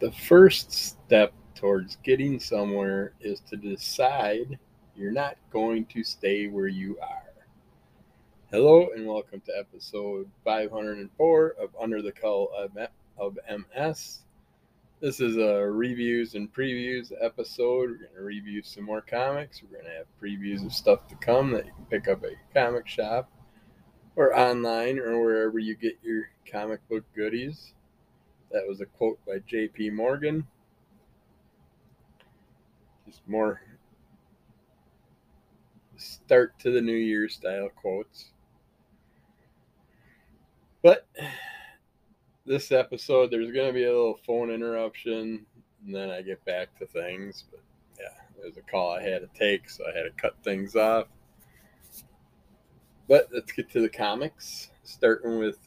The first step towards getting somewhere is to decide you're not going to stay where you are. Hello and welcome to episode 504 of Under the Cowl of MS. This is a reviews and previews episode. We're going to review some more comics. We're going to have previews of stuff to come that you can pick up at your comic shop or online or wherever you get your comic book goodies. That was a quote by J.P. Morgan. Just more start to the New Year style quotes. But this episode, there's going to be a little phone interruption, and then I get back to things. But yeah, there's a call I had to take, so I had to cut things off. But let's get to the comics, starting with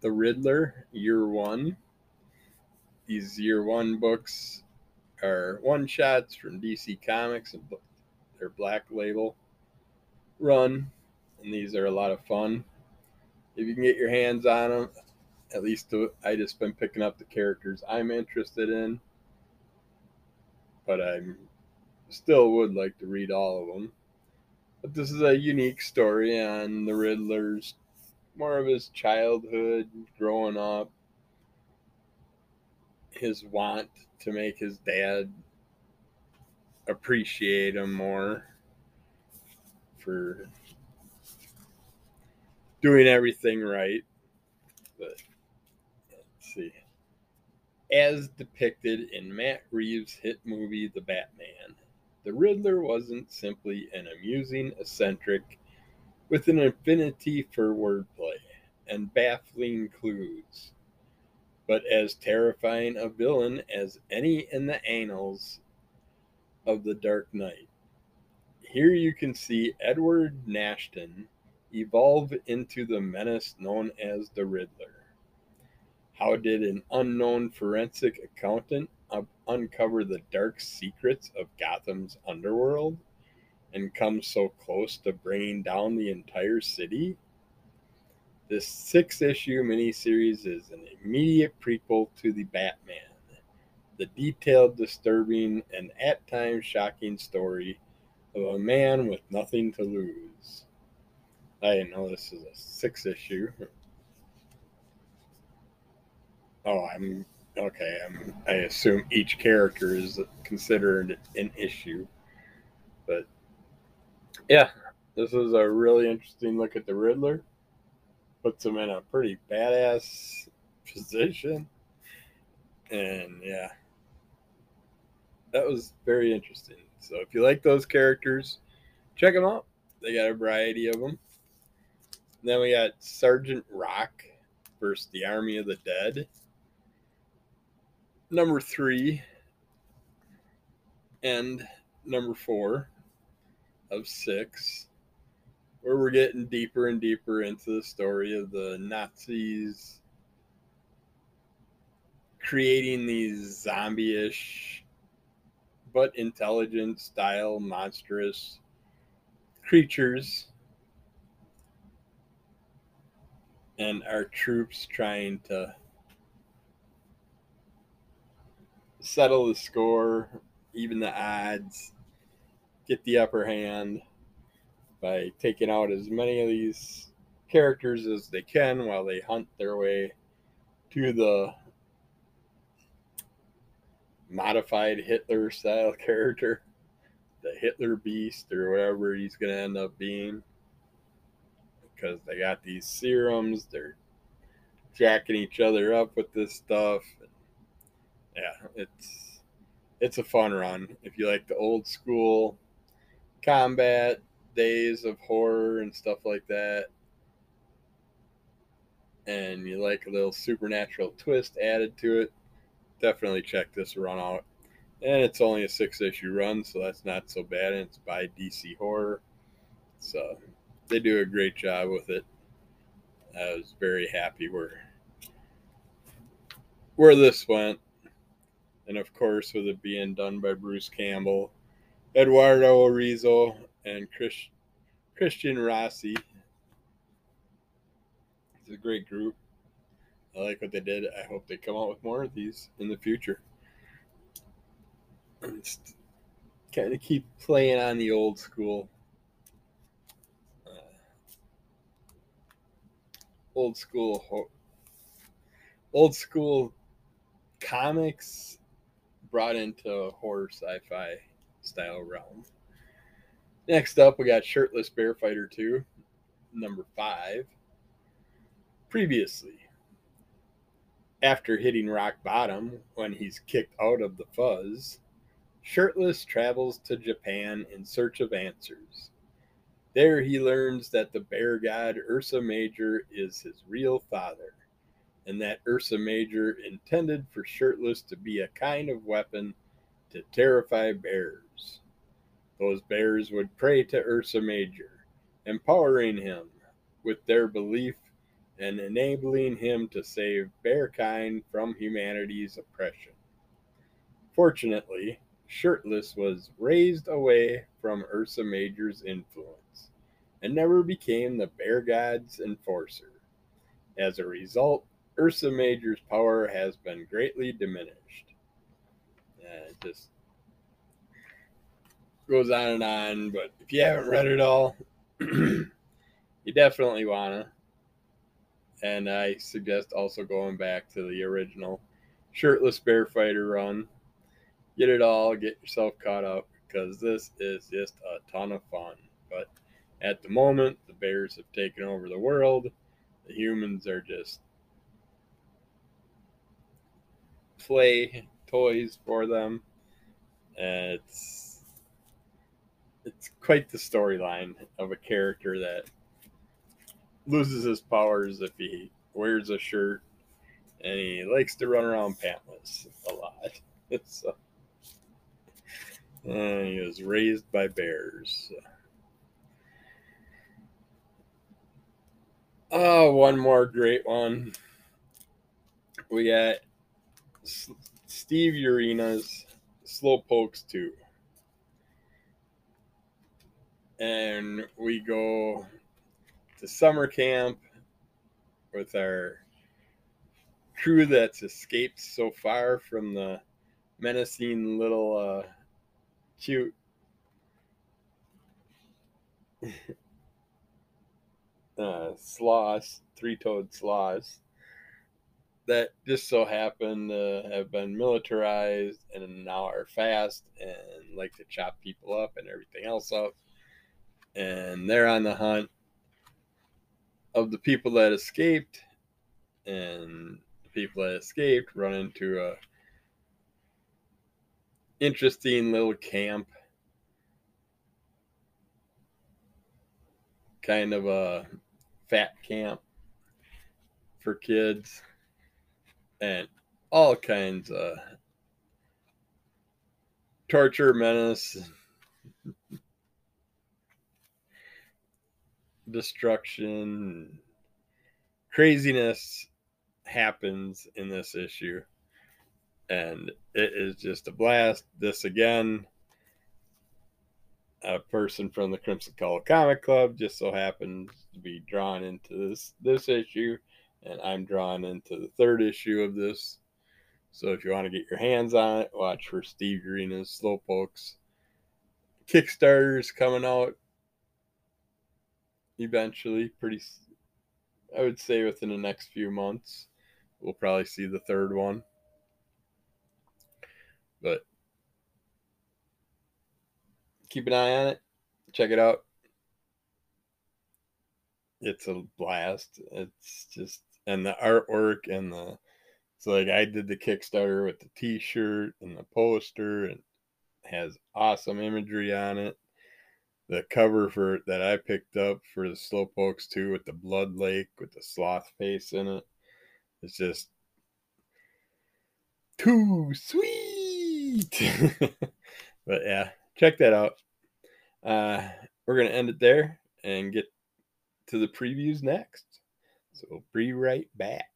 The Riddler, Year One. These Year One books are one-shots from DC Comics and their Black Label run, and these are a lot of fun. If you can get your hands on them, at least I just been picking up the characters I'm interested in, but I still would like to read all of them. But this is a unique story on the Riddler's, more of his childhood, growing up, his want to make his dad appreciate him more for doing everything right. But see, as depicted in Matt Reeves' hit movie The Batman, the Riddler wasn't simply an amusing eccentric with an affinity for wordplay and baffling clues, but as terrifying a villain as any in the annals of the Dark Knight. Here you can see Edward Nashton evolve into the menace known as the Riddler. How did an unknown forensic accountant uncover the dark secrets of Gotham's underworld and come so close to bringing down the entire city? This 6-issue miniseries is an immediate prequel to The Batman, the detailed, disturbing, and at times shocking story of a man with nothing to lose. I didn't know this is a 6-issue. Oh, I assume each character is considered an issue. But yeah, this is a really interesting look at the Riddler. Puts him in a pretty badass position. And yeah, that was very interesting. So if you like those characters, check them out. They got a variety of them. And then we got Sergeant Rock versus the Army of the Dead. Number 3 and number 4 of 6, where we're getting deeper and deeper into the story of the Nazis creating these zombie-ish but intelligent style monstrous creatures, and our troops trying to settle the score, even the odds, get the upper hand by taking out as many of these characters as they can while they hunt their way to the modified Hitler style character, the Hitler beast or whatever he's going to end up being, because they got these serums, they're jacking each other up with this stuff. Yeah, it's a fun run. If you like the old school combat days of horror and stuff like that, and you like a little supernatural twist added to it, definitely check this run out. And it's only a 6-issue run, so that's not so bad. And it's by DC Horror, so they do a great job with it. I was very happy where this went. And, of course, with it being done by Bruce Campbell, Eduardo Arizo, and Christian Rossi. It's a great group. I like what they did. I hope they come out with more of these in the future. Just kind of keep playing on the old school. Old school comics brought into horror sci-fi style realm. Next up, we got Shirtless Bear Fighter 2, number 5. Previously, after hitting rock bottom when he's kicked out of the fuzz, Shirtless travels to Japan in search of answers. There he learns that the bear god Ursa Major is his real father, and that Ursa Major intended for Shirtless to be a kind of weapon to terrify bears. Those bears would pray to Ursa Major, empowering him with their belief and enabling him to save bearkind from humanity's oppression. Fortunately, Shirtless was raised away from Ursa Major's influence and never became the bear god's enforcer. As a result, Ursa Major's power has been greatly diminished. It just goes on and on, but if you haven't read it all, you definitely wanna. And I suggest also going back to the original Shirtless Bear Fighter run. Get it all, get yourself caught up, because this is just a ton of fun. But at the moment, the bears have taken over the world. The humans are just play toys for them. And it's quite the storyline of a character that loses his powers if he wears a shirt, and he likes to run around pantless a lot. So, he was raised by bears. Oh, one more great one. We got Steve Urina's Slowpokes 2. And we go to summer camp with our crew that's escaped so far from the menacing little cute sloths, three-toed sloths, that just so happen to have been militarized and now are fast and like to chop people up and everything else up. And they're on the hunt of the people that escaped, and the people that escaped run into a interesting little camp, kind of a fat camp for kids, and all kinds of torture, menace, destruction, craziness happens in this issue. And it is just a blast. This again, a person from the Crimson Call Comic Club just so happens to be drawn into this issue, and I'm drawn into the third issue of this. So if you want to get your hands on it, watch for Steve Urina's Slowpokes. Kickstarter's coming out eventually, pretty, I would say within the next few months, we'll probably see the third one. But keep an eye on it. Check it out. It's a blast. It's just, and the artwork and it's like I did the Kickstarter with the t-shirt and the poster, and it has awesome imagery on it. The cover that I picked up for the Slowpokes 2 with the blood lake with the sloth face in it. It's just too sweet. But yeah, check that out. We're gonna end it there and get to the previews next, so we'll be right back.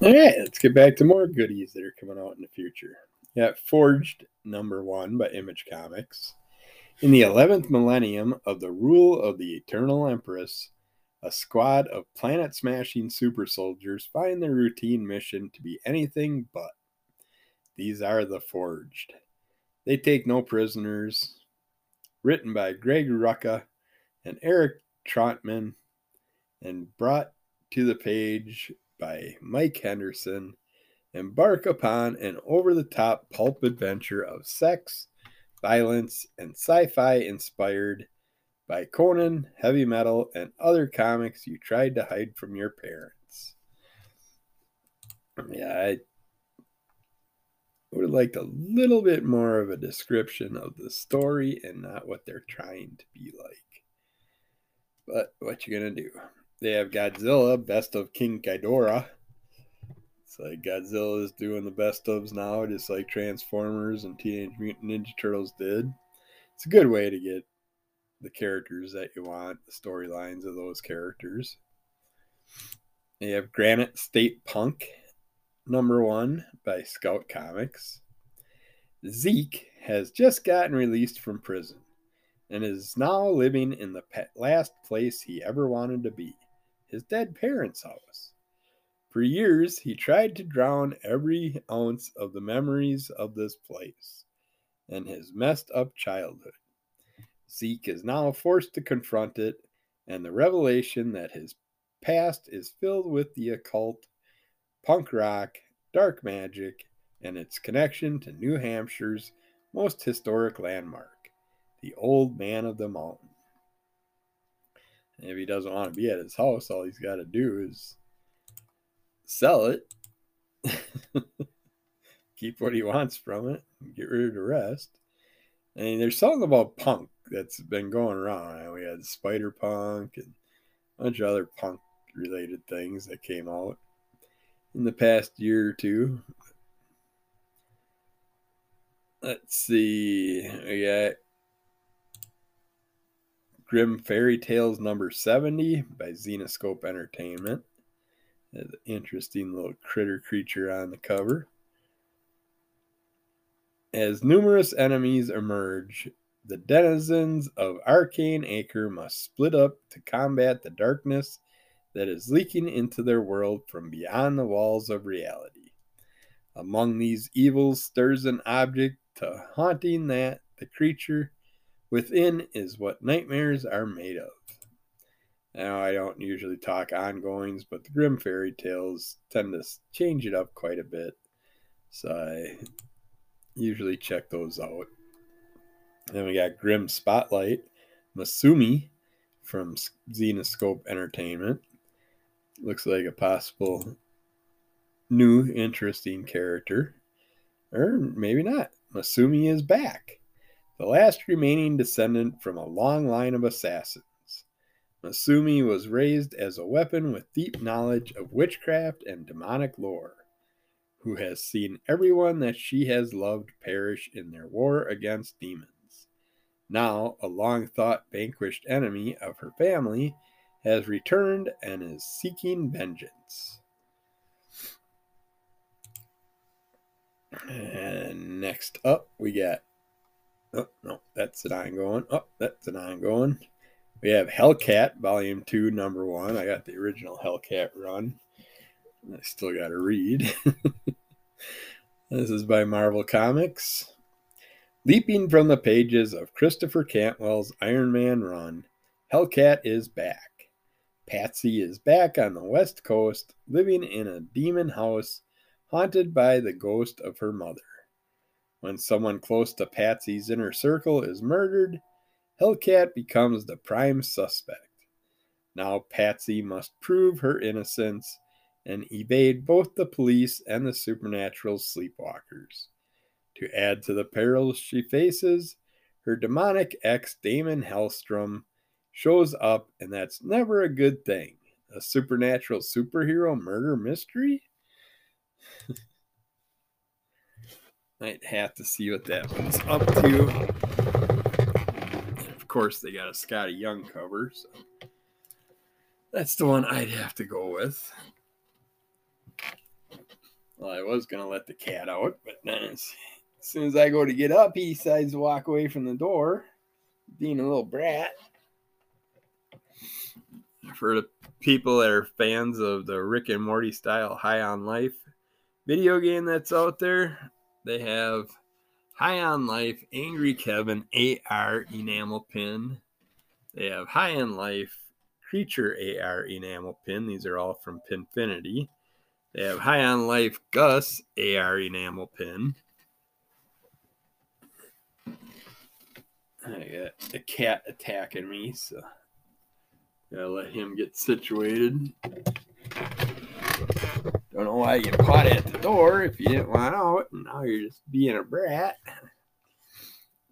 All right, let's get back to more goodies that are coming out in the future. We got Forged number 1 by Image Comics. In the 11th millennium of the rule of the Eternal Empress, a squad of planet-smashing super soldiers find their routine mission to be anything but. These are the Forged. They take no prisoners. Written by Greg Rucka and Eric Trotman, and brought to the page by Mike Henderson, embark upon an over-the-top pulp adventure of sex, violence, and sci-fi inspired by Conan, heavy metal, and other comics you tried to hide from your parents. Yeah, I would have liked a little bit more of a description of the story and not what they're trying to be like. But what you gonna do? They have Godzilla, Best of King Ghidorah. It's like Godzilla is doing the best ofs now, just like Transformers and Teenage Mutant Ninja Turtles did. It's a good way to get the characters that you want, the storylines of those characters. They have Granite State Punk, #1 by Scout Comics. Zeke has just gotten released from prison and is now living in the last place he ever wanted to be, his dead parents' house. For years, he tried to drown every ounce of the memories of this place and his messed up childhood. Zeke is now forced to confront it and the revelation that his past is filled with the occult, punk rock, dark magic, and its connection to New Hampshire's most historic landmark, the Old Man of the Mountain. And if he doesn't want to be at his house, all he's got to do is sell it, keep what he wants from it, and get rid of the rest. And there's something about punk that's been going around. We had Spider Punk and a bunch of other punk related things that came out in the past year or two. Let's see. We got Grim Fairy Tales #70 by Zenescope Entertainment. An interesting little critter creature on the cover. As numerous enemies emerge, the denizens of Arcane Acre must split up to combat the darkness that is leaking into their world from beyond the walls of reality. Among these evils stirs an object to haunting that the creature within is what nightmares are made of. Now, I don't usually talk ongoings, but the Grim Fairy Tales tend to change it up quite a bit, so I usually check those out. Then we got Grim Spotlight, Masumi from Zenescope Entertainment. Looks like a possible new interesting character, or maybe not. Masumi is back, the last remaining descendant from a long line of assassins. Masumi was raised as a weapon with deep knowledge of witchcraft and demonic lore, who has seen everyone that she has loved perish in their war against demons. Now, a long-thought vanquished enemy of her family has returned and is seeking vengeance. And next up, we got... Oh, no, that's an ongoing. Oh, that's an ongoing. We have Hellcat, Volume 2, #1. I got the original Hellcat run. I still got to read. This is by Marvel Comics. Leaping from the pages of Christopher Cantwell's Iron Man run, Hellcat is back. Patsy is back on the West Coast, living in a demon house haunted by the ghost of her mother. When someone close to Patsy's inner circle is murdered, Hellcat becomes the prime suspect. Now Patsy must prove her innocence and evade both the police and the supernatural sleepwalkers. To add to the perils she faces, her demonic ex Damon Hellstrom shows up, and that's never a good thing. A supernatural superhero murder mystery? Might have to see what that one's up to. And of course, they got a Scotty Young cover, so that's the one I'd have to go with. Well, I was going to let the cat out, but then as soon as I go to get up, he decides to walk away from the door, being a little brat. For the people that are fans of the Rick and Morty style High on Life video game that's out there, they have High on Life Angry Kevin AR enamel pin. They have High on Life Creature AR enamel pin. These are all from Pinfinity. They have High on Life Gus AR enamel pin. I got a cat attacking me, so gotta let him get situated. Don't know why you caught at the door if you didn't want out. Now you're just being a brat.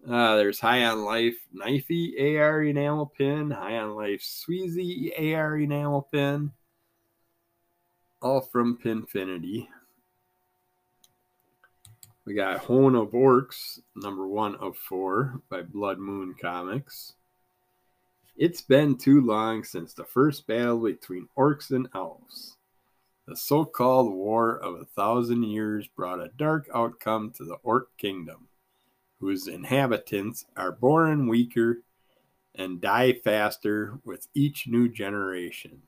There's High on Life Knifey AR enamel pin, High on Life Sweezy AR enamel pin, all from Pinfinity. We got Hone of Orcs, #1 of 4 by Blood Moon Comics. It's been too long since the first battle between orcs and elves. The so-called War of 1,000 Years brought a dark outcome to the Orc Kingdom, whose inhabitants are born weaker and die faster with each new generation.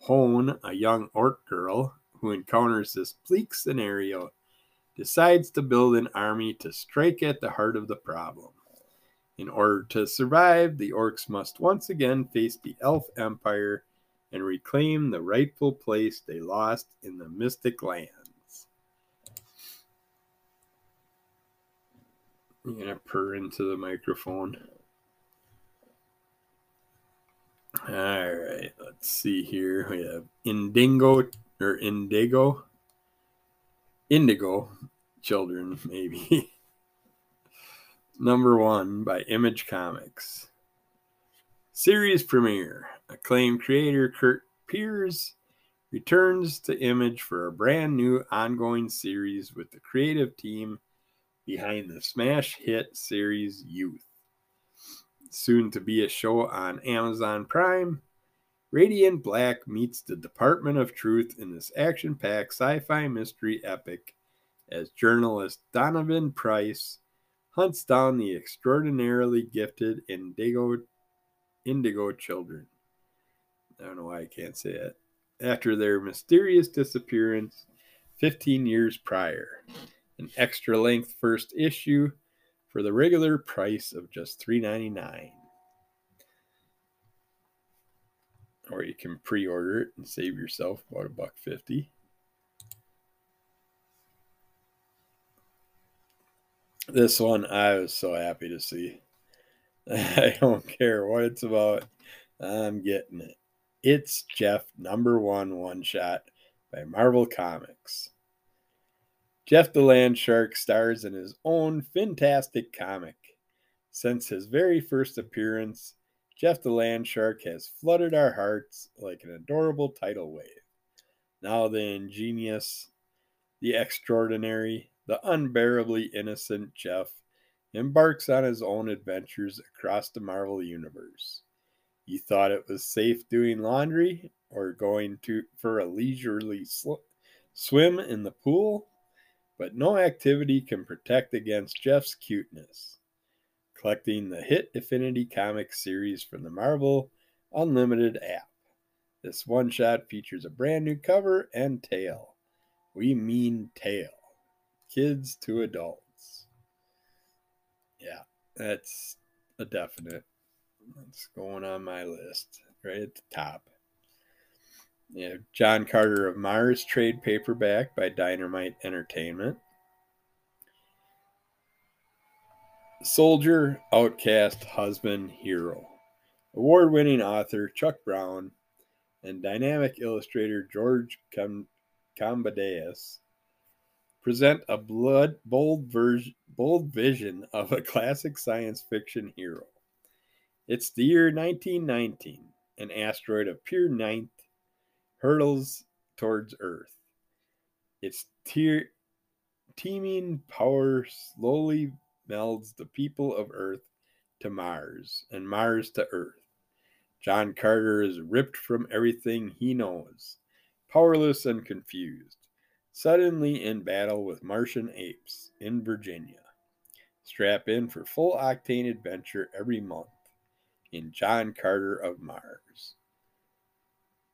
Hone, a young orc girl who encounters this bleak scenario, decides to build an army to strike at the heart of the problem. In order to survive, the orcs must once again face the elf empire and reclaim the rightful place they lost in the Mystic Lands. You're going to purr into the microphone. All right, let's see here. We have Indigo Children, maybe. #1 by Image Comics. Series premiere. Acclaimed creator Kurt Pierce returns to Image for a brand new ongoing series with the creative team behind the smash hit series Youth. Soon to be a show on Amazon Prime, Radiant Black meets the Department of Truth in this action-packed sci-fi mystery epic as journalist Donovan Price hunts down the extraordinarily gifted Indigo Children. I don't know why I can't say it. After their mysterious disappearance 15 years prior. An extra-length first issue for the regular price of just $3.99. Or you can pre-order it and save yourself about $1.50. This one I was so happy to see. I don't care what it's about. I'm getting it. It's Jeff #1 one-shot by Marvel Comics. Jeff the Landshark stars in his own fantastic comic. Since his very first appearance, Jeff the Landshark has flooded our hearts like an adorable tidal wave. Now the ingenious, the extraordinary, the unbearably innocent Jeff embarks on his own adventures across the Marvel Universe. You thought it was safe doing laundry or going for a leisurely swim in the pool, but no activity can protect against Jeff's cuteness. Collecting the hit Affinity Comics series from the Marvel Unlimited app. This one-shot features a brand new cover and tale. We mean tale. Kids to adults. Yeah, that's a definite. That's going on my list right at the top. You have John Carter of Mars trade paperback by Dynamite Entertainment. Soldier, outcast, husband, hero. Award-winning author Chuck Brown and dynamic illustrator George Cambadeus present a bold vision of a classic science fiction hero. It's the year 1919. An asteroid of pure ninth hurtles towards Earth. Its teeming power slowly melds the people of Earth to Mars and Mars to Earth. John Carter is ripped from everything he knows, powerless and confused, suddenly in battle with Martian apes in Virginia. Strap in for full octane adventure every month in John Carter of Mars.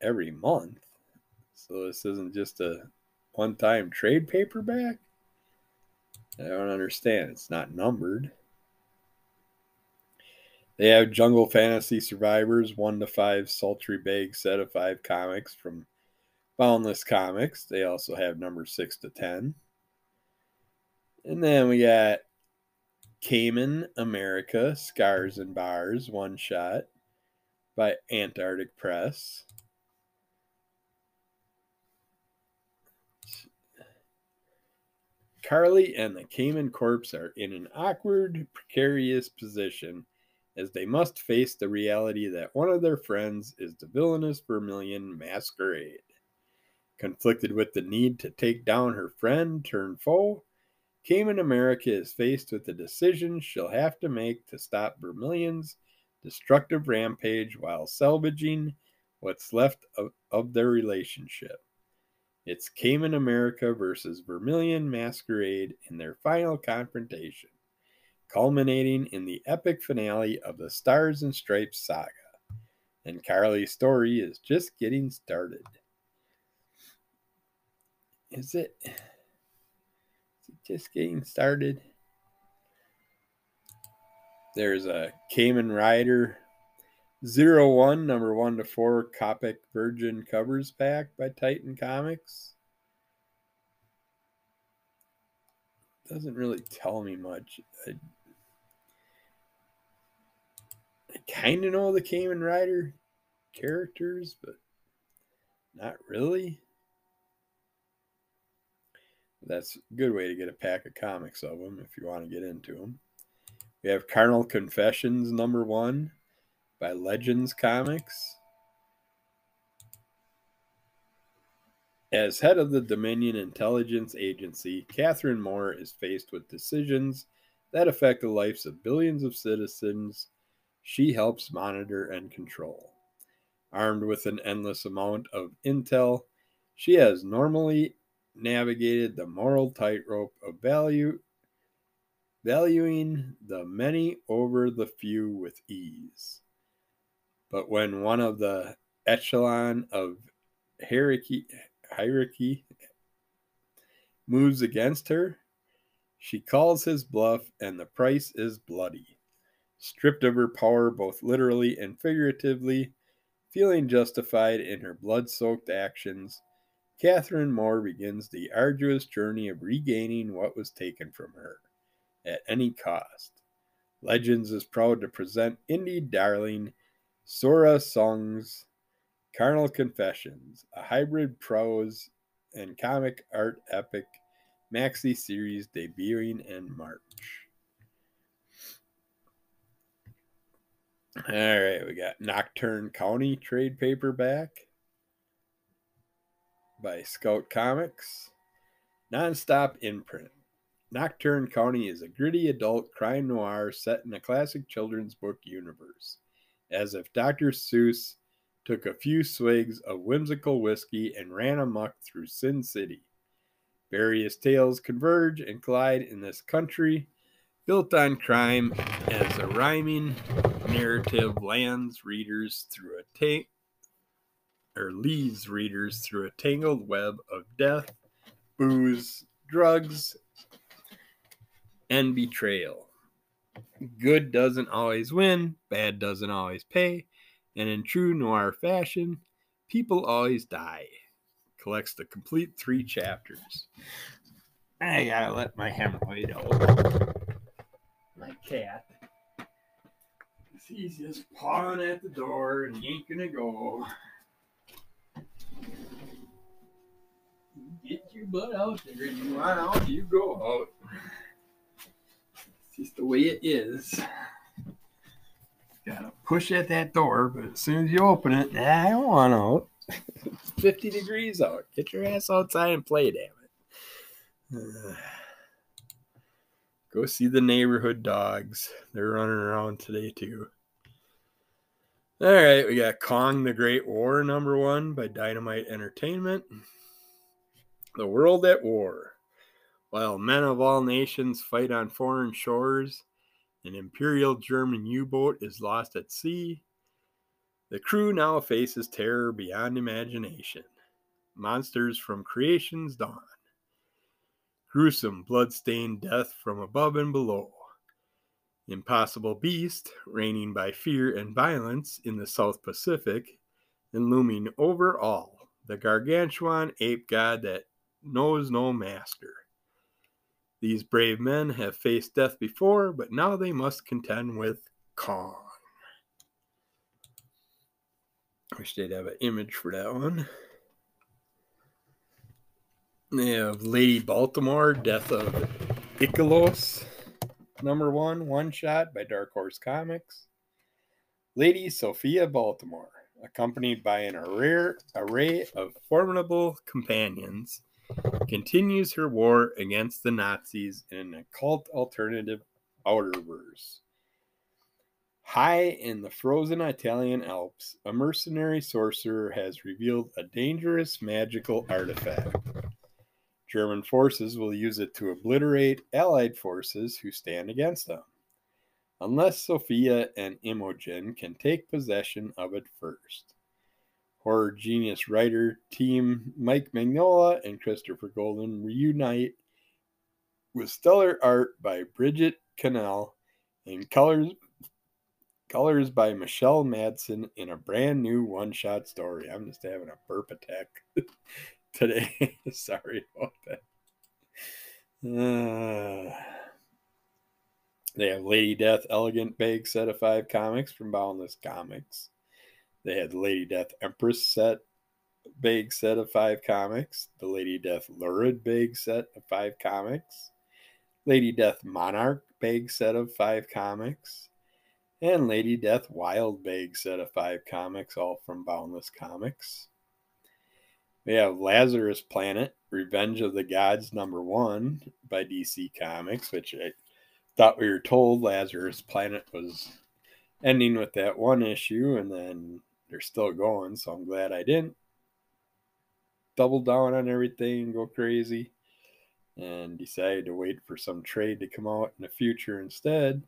every month. So this isn't just a one-time trade paperback? I don't understand. It's not numbered. They have Jungle Fantasy Survivors, 1 to 5 sultry bag set of 5 comics from Boundless Comics. They also have number 6 to 10. And then we got Cayman America, Scars and Bars, 1 shot by Antarctic Press. Carly and the Cayman Corpse are in an awkward, precarious position as they must face the reality that one of their friends is the villainous Vermilion Masquerade. Conflicted with the need to take down her friend turned foe, Cayman America is faced with the decision she'll have to make to stop Vermilion's destructive rampage while salvaging what's left of their relationship. It's Cayman America versus Vermilion Masquerade in their final confrontation, culminating in the epic finale of the Stars and Stripes saga. And Carly's story is just getting started. Is it just getting started? There's a Cayman Rider 01, number 1 to 4 Copic Virgin Covers Pack by Titan Comics. Doesn't really tell me much. I kind of know the Cayman Rider characters, but not really. That's a good way to get a pack of comics of them if you want to get into them. We have Carnal Confessions number 1 by Legends Comics. As head of the Dominion Intelligence Agency, Catherine Moore is faced with decisions that affect the lives of billions of citizens she helps monitor and control. Armed with an endless amount of intel, she has normally navigated the moral tightrope of valuing the many over the few with ease. But when one of the echelon of hierarchy moves against her, she calls his bluff and the price is bloody. Stripped of her power both literally and figuratively, feeling justified in her blood-soaked actions, Catherine Moore begins the arduous journey of regaining what was taken from her, at any cost. Legends is proud to present indie darling Sora Sung's Carnal Confessions, a hybrid prose and comic art epic maxi series debuting in March. All right, we got Nocturne County trade paperback by Scout Comics, nonstop imprint. Nocturne County is a gritty adult crime noir set in a classic children's book universe, as if Dr. Seuss took a few swigs of whimsical whiskey and ran amok through Sin City. Various tales converge and collide in this country, built on crime, as a rhyming narrative leads readers through a tangled web of death, booze, drugs, and betrayal. Good doesn't always win, bad doesn't always pay, and in true noir fashion, people always die. Collects the complete 3 chapters. I gotta let my hemorrhoid out. My cat. He's just pawing at the door and he ain't gonna go. Get your butt out there. You want out, you go out. It's just the way it is. Gotta push at that door, but as soon as you open it, I don't want out. It's 50 degrees out. Get your ass outside and play, damn it. Go see the neighborhood dogs. They're running around today, too. All right, we got Kong the Great War number 1 by Dynamite Entertainment. The World at War. While men of all nations fight on foreign shores, an Imperial German U-boat is lost at sea. The crew now faces terror beyond imagination. Monsters from creation's dawn. Gruesome, blood-stained death from above and below. Impossible beast, reigning by fear and violence in the South Pacific, and looming over all, the gargantuan ape god that knows no master. These brave men have faced death before, but now they must contend with Kong. Wish they'd have an image for that one. They have Lady Baltimore, Death of Icalos, number one shot by Dark Horse Comics. Lady Sophia Baltimore, accompanied by an array of formidable companions, continues her war against the Nazis in an occult alternative outerverse. High in the frozen Italian Alps, a mercenary sorcerer has revealed a dangerous magical artifact. German forces will use it to obliterate Allied forces who stand against them, unless Sophia and Imogen can take possession of it first. Horror genius writer team Mike Mignola and Christopher Golden reunite with stellar art by Bridget Cannell and colors by Michelle Madsen in a brand new one-shot story. I'm just having a burp attack today. Sorry about that. They have Lady Death Elegant Bag set of 5 comics from Boundless Comics. They had the Lady Death Empress Bag set of 5 comics. The Lady Death Lurid Bag set of 5 comics. Lady Death Monarch Bag set of 5 comics. And Lady Death Wild Bag set of 5 comics, all from Boundless Comics. We have Lazarus Planet, Revenge of the Gods, number 1 by DC Comics, which I thought we were told Lazarus Planet was ending with that one issue, and then they're still going, so I'm glad I didn't double down on everything, go crazy, and decided to wait for some trade to come out in the future instead.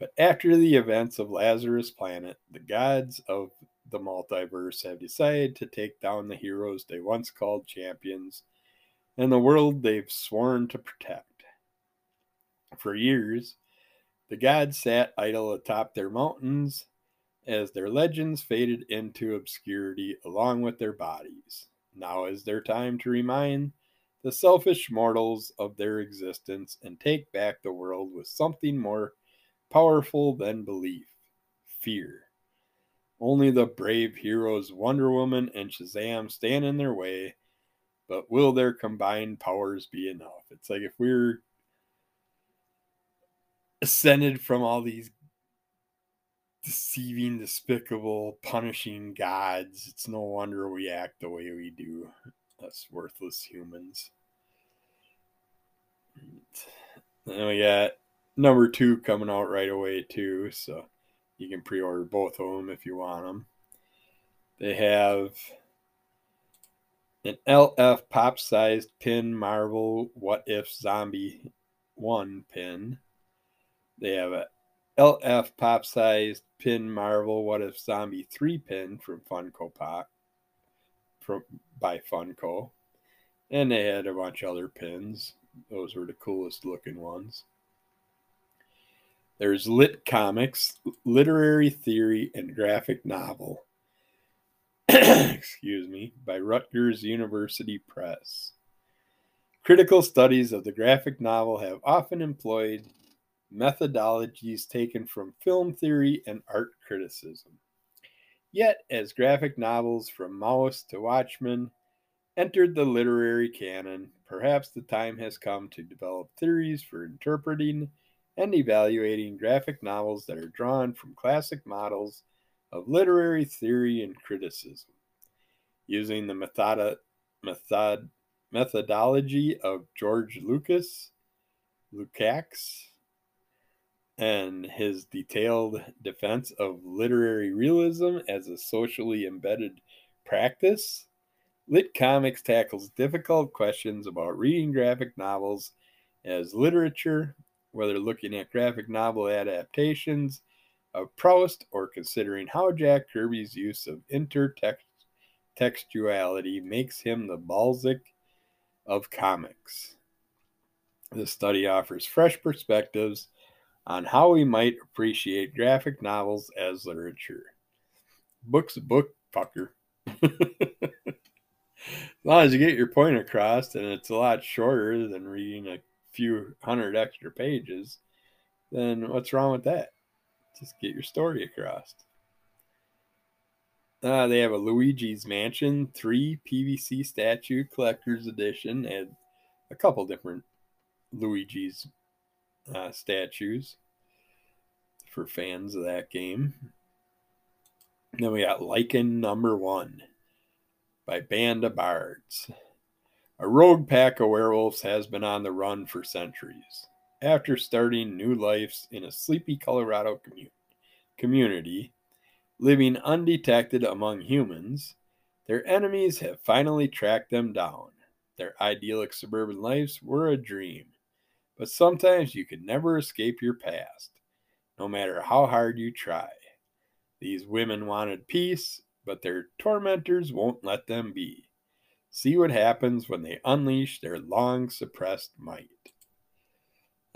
But after the events of Lazarus Planet, the gods of the multiverse have decided to take down the heroes they once called champions and the world they've sworn to protect. For years, the gods sat idle atop their mountains as their legends faded into obscurity along with their bodies. Now is their time to remind the selfish mortals of their existence and take back the world with something more powerful than belief, fear. Only the brave heroes Wonder Woman and Shazam stand in their way, but will their combined powers be enough? It's like if we're ascended from all these deceiving, despicable, punishing gods, it's no wonder we act the way we do, us worthless humans. Then we got number 2 coming out right away too, so you can pre-order both of them if you want them. They have an LF pop-sized pin Marvel What If Zombie 1 pin. They have a LF pop-sized pin Marvel What If Zombie 3 pin from Funko Pop by Funko. And they had a bunch of other pins. Those were the coolest looking ones. There's Lit Comics, Literary Theory, and Graphic Novel, excuse me, by Rutgers University Press. Critical studies of the graphic novel have often employed methodologies taken from film theory and art criticism. Yet, as graphic novels from Mouse to Watchmen entered the literary canon, perhaps the time has come to develop theories for interpreting and evaluating graphic novels that are drawn from classic models of literary theory and criticism. Using the methodology of George Lukács and his detailed defense of literary realism as a socially embedded practice, Lit Comics tackles difficult questions about reading graphic novels as literature, whether looking at graphic novel adaptations of Proust or considering how Jack Kirby's use of intertextuality makes him the Balzac of comics. This study offers fresh perspectives on how we might appreciate graphic novels as literature. Book's a book, fucker. As long as you get your point across, and it's a lot shorter than reading a few hundred extra pages, then what's wrong with that? Just get your story across. They have a Luigi's Mansion 3 PVC statue collector's edition and a couple different Luigi's statues for fans of that game. And then we got Lycan Number 1 by Band of Bards. A rogue pack of werewolves has been on the run for centuries. After starting new lives in a sleepy Colorado community, living undetected among humans, their enemies have finally tracked them down. Their idyllic suburban lives were a dream, but sometimes you could never escape your past, no matter how hard you try. These women wanted peace, but their tormentors won't let them be. See what happens when they unleash their long-suppressed might.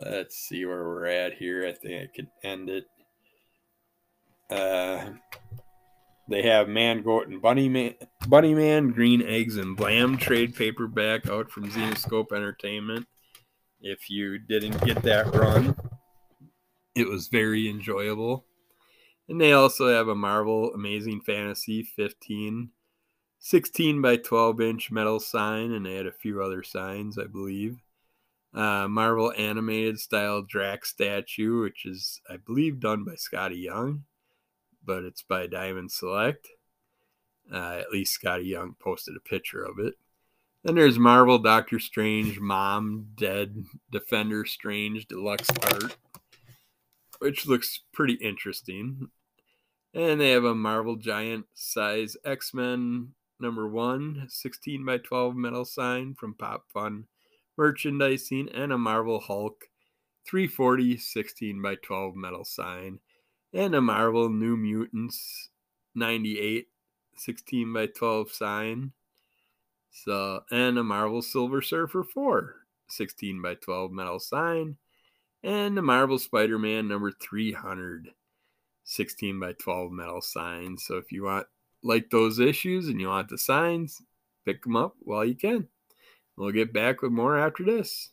Let's see where we're at here. I think I could end it. They have Man, Goat, and Bunny Man, Green Eggs, and Blam trade paperback out from Zenescope Entertainment. If you didn't get that run, it was very enjoyable. And they also have a Marvel Amazing Fantasy 15, 16 by 12 inch metal sign, and they had a few other signs, I believe. Marvel animated style Drax statue, which is, I believe, done by Scotty Young, but it's by Diamond Select. At least Scotty Young posted a picture of it. Then there's Marvel Doctor Strange Mom Dead Defender Strange Deluxe Art, which looks pretty interesting. And they have a Marvel Giant Size X-Men number 1, 16 by 12 metal sign from Pop Fun Merchandising, and a Marvel Hulk 340 16 by 12 metal sign, and a Marvel New Mutants 98 16 by 12 sign. So, and a Marvel Silver Surfer 4 16 by 12 metal sign, and the Marvel Spider-Man number 300 16 by 12 metal sign. So if you want like those issues and you want the signs, pick them up while you can. We'll get back with more after this.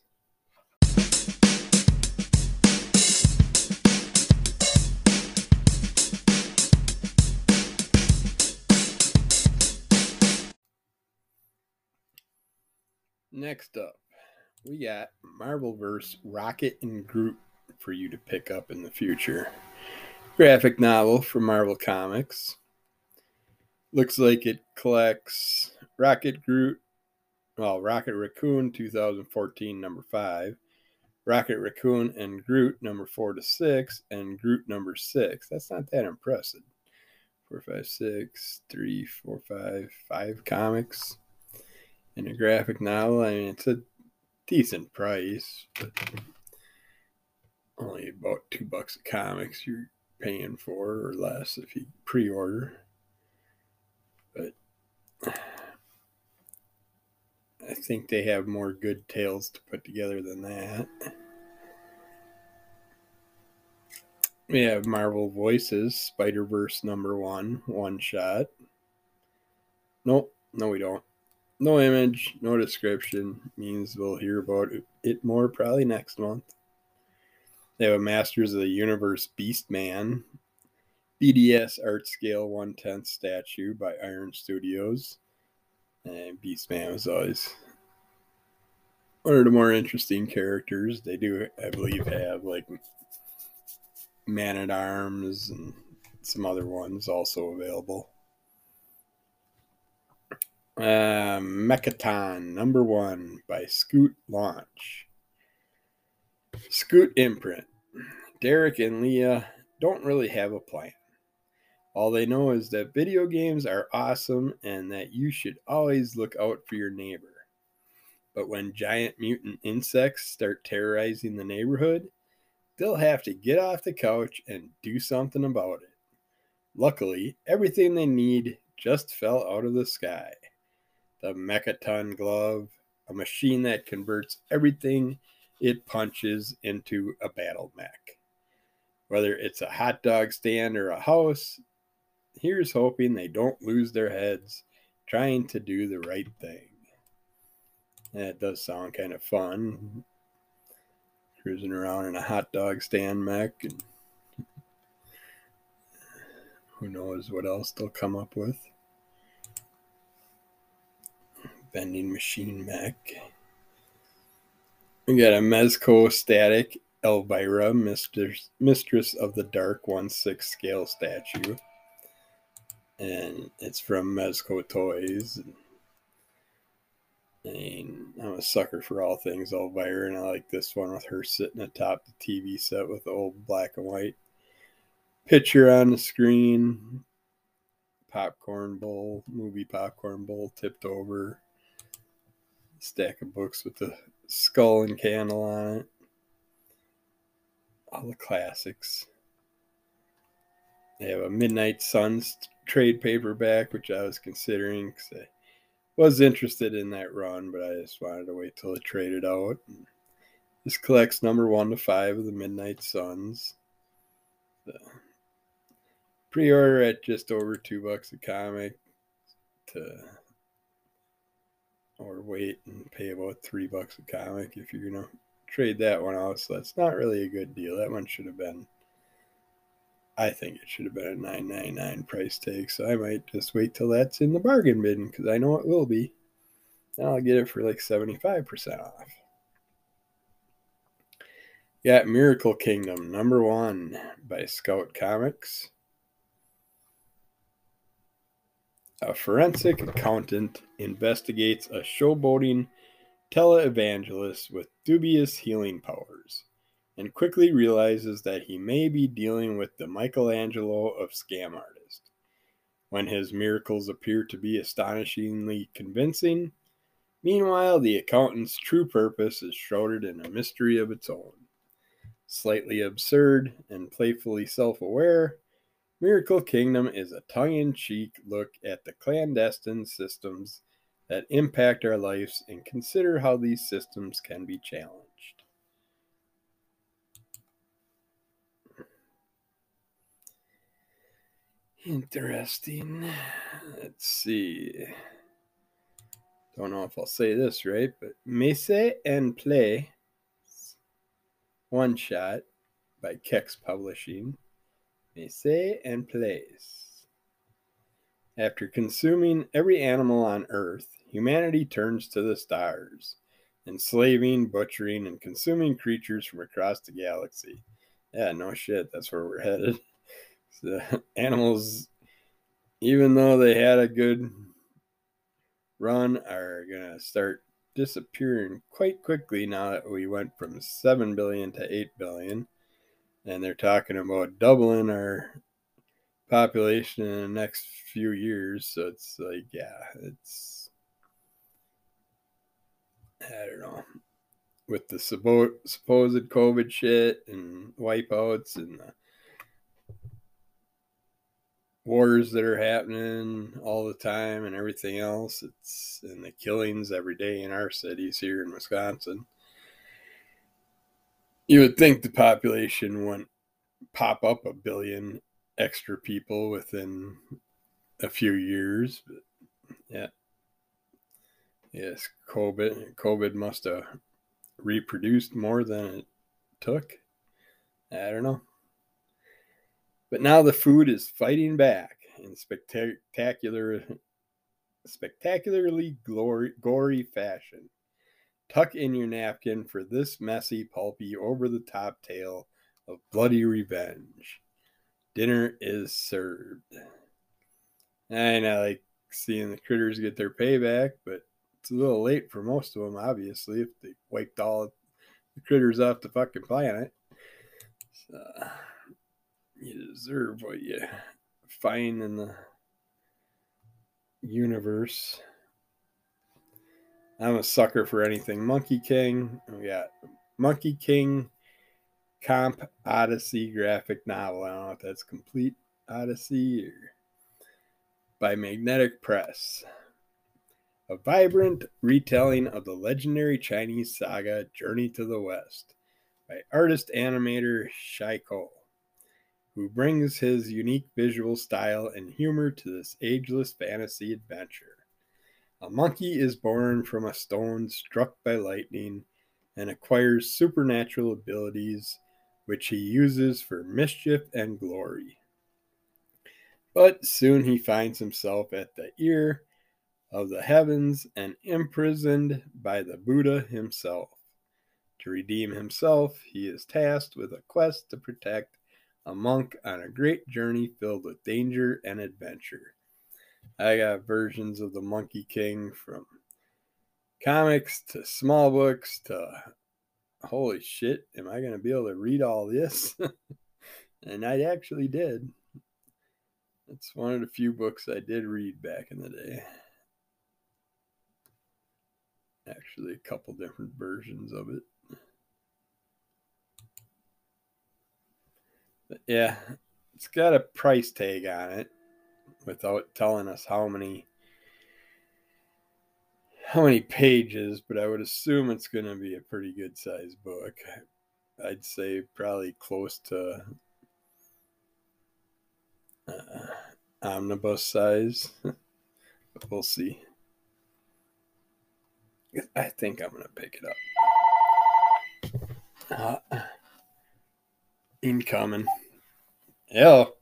Next up, we got Marvelverse Rocket and Groot for you to pick up in the future. Graphic novel from Marvel Comics. Looks like it collects Rocket Groot, well, Rocket Raccoon 2014, number 5. Rocket Raccoon and Groot, number 4 to 6. And Groot, number 6. That's not that impressive. 5 comics. And a graphic novel. I mean, it's a decent price. But only about $2 a comics you're paying for, or less if you pre-order. But I think they have more good tales to put together than that. We have Marvel Voices, Spider-Verse number 1, one-shot. Nope, no we don't. No image, no description. Means we'll hear about it more probably next month. They have a Masters of the Universe Beastman, BDS Art Scale 1/10 statue by Iron Studios. And Beastman was always one of the more interesting characters. They do, I believe, have like Man-at-Arms and some other ones also available. Mechaton number 1 by Scoot Launch. Scoot imprint. Derek and Leah don't really have a plan. All they know is that video games are awesome and that you should always look out for your neighbor. But when giant mutant insects start terrorizing the neighborhood, they'll have to get off the couch and do something about it. Luckily, everything they need just fell out of the sky. The Mechaton Glove, a machine that converts everything it punches into a battle mech. Whether it's a hot dog stand or a house, here's hoping they don't lose their heads trying to do the right thing. That does sound kind of fun. Cruising around in a hot dog stand mech. And who knows what else they'll come up with. Vending machine mech. We got a Mezco static Elvira, Mistress of the Dark 1/6 scale statue. And it's from Mezco Toys. And I'm a sucker for all things Elvira, and I like this one with her sitting atop the TV set with the old black and white picture on the screen. Popcorn bowl, movie popcorn bowl tipped over. Stack of books with the skull and candle on it. All the classics. They have a Midnight Suns trade paperback, which I was considering because I was interested in that run, but I just wanted to wait till it traded out. And this collects number 1 to 5 of the Midnight Suns. The pre-order at just over $2 a comic or wait and pay about $3 a comic if you're going to trade that one out. So that's not really a good deal. That one should have been, I think it should have been a $9.99 price tag. So I might just wait till that's in the bargain bin because I know it will be. Then I'll get it for like 75% off. Got Miracle Kingdom number 1 by Scout Comics. A forensic accountant investigates a showboating televangelist with dubious healing powers and quickly realizes that he may be dealing with the Michelangelo of Scam Artist. When his miracles appear to be astonishingly convincing, meanwhile, the accountant's true purpose is shrouded in a mystery of its own. Slightly absurd and playfully self-aware, Miracle Kingdom is a tongue-in-cheek look at the clandestine systems that impact our lives and consider how these systems can be challenged. Interesting. Let's see. Don't know if I'll say this right, but Mesa and Play, one shot by Kex Publishing. Mesa and Place. After consuming every animal on Earth, humanity turns to the stars, enslaving, butchering, and consuming creatures from across the galaxy. Yeah, no shit, that's where we're headed. So, animals, even though they had a good run, are going to start disappearing quite quickly now that we went from 7 billion to 8 billion. And they're talking about doubling our population in the next few years. So it's like, yeah, it's, I don't know. With the supposed COVID shit and wipeouts and the wars that are happening all the time and everything else, it's in the killings every day in our cities here in Wisconsin. You would think the population wouldn't pop up 1 billion extra people within a few years. But yeah. Yes, COVID must have reproduced more than it took. I don't know. But now the food is fighting back in spectacularly gory fashion. Tuck in your napkin for this messy, pulpy, over-the-top tale of bloody revenge. Dinner is served. And I like seeing the critters get their payback, but it's a little late for most of them, obviously, if they wiped all the critters off the fucking planet. So, you deserve what you find in the universe. I'm a sucker for anything Monkey King. We got Monkey King Comp Odyssey graphic novel. I don't know if that's Complete Odyssey or by Magnetic Press. A vibrant retelling of the legendary Chinese saga Journey to the West by artist-animator Shai Cole, who brings his unique visual style and humor to this ageless fantasy adventure. A monkey is born from a stone struck by lightning and acquires supernatural abilities, which he uses for mischief and glory. But soon he finds himself at the ear of the heavens and imprisoned by the Buddha himself. To redeem himself, he is tasked with a quest to protect a monk on a great journey filled with danger and adventure. I got versions of the Monkey King from comics to small books to holy shit, am I going to be able to read all this? And I actually did. It's one of the few books I did read back in the day. Actually, a couple different versions of it. But yeah, it's got a price tag on it without telling us how many pages, but I would assume it's going to be a pretty good sized book. I'd say probably close to omnibus size. But we'll see. I think I'm going to pick it up. Incoming. Hello.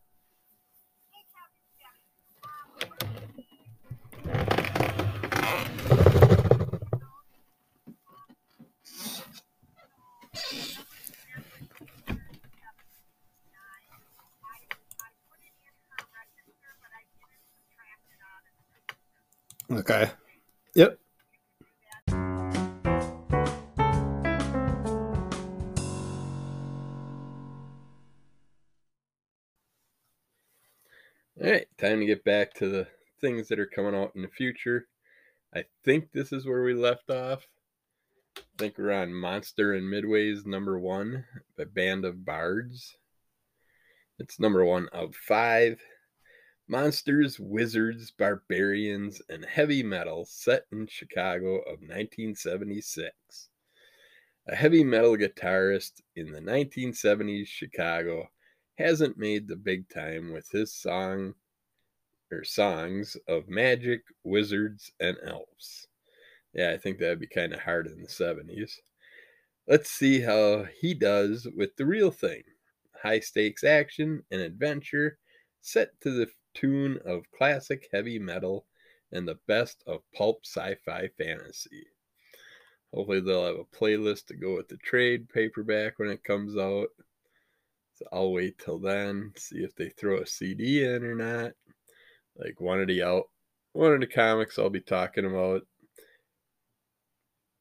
Okay. Yep. All right, time to get back to the things that are coming out in the future. I think this is where we left off. I think we're on Monster and Midway's #1, The Band of Bards. It's #1 of 5. Monsters, Wizards, Barbarians, and Heavy Metal set in Chicago of 1976. A heavy metal guitarist in the 1970s Chicago hasn't made the big time with his songs of magic, wizards, and elves. Yeah, I think that'd be kind of hard in the 70s. Let's see how he does with the real thing. High-stakes action and adventure set to the tune of classic heavy metal and the best of pulp sci-fi fantasy. Hopefully they'll have a playlist to go with the trade paperback when it comes out. So I'll wait till then, see if they throw a CD in or not. Like one of the comics I'll be talking about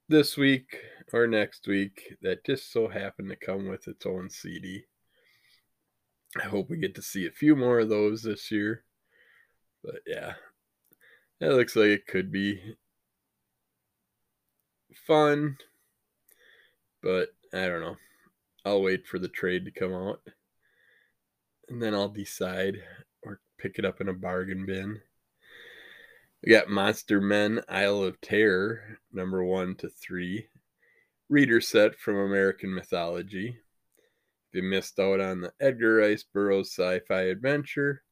this week or next week that just so happened to come with its own CD. I hope we get to see a few more of those this year. But yeah, that looks like it could be fun. But I don't know. I'll wait for the trade to come out. And then I'll decide or pick it up in a bargain bin. We got Monster Men, Isle of Terror, #1 to 3. Reader set from American Mythology. If you missed out on the Edgar Rice Burroughs sci-fi adventure,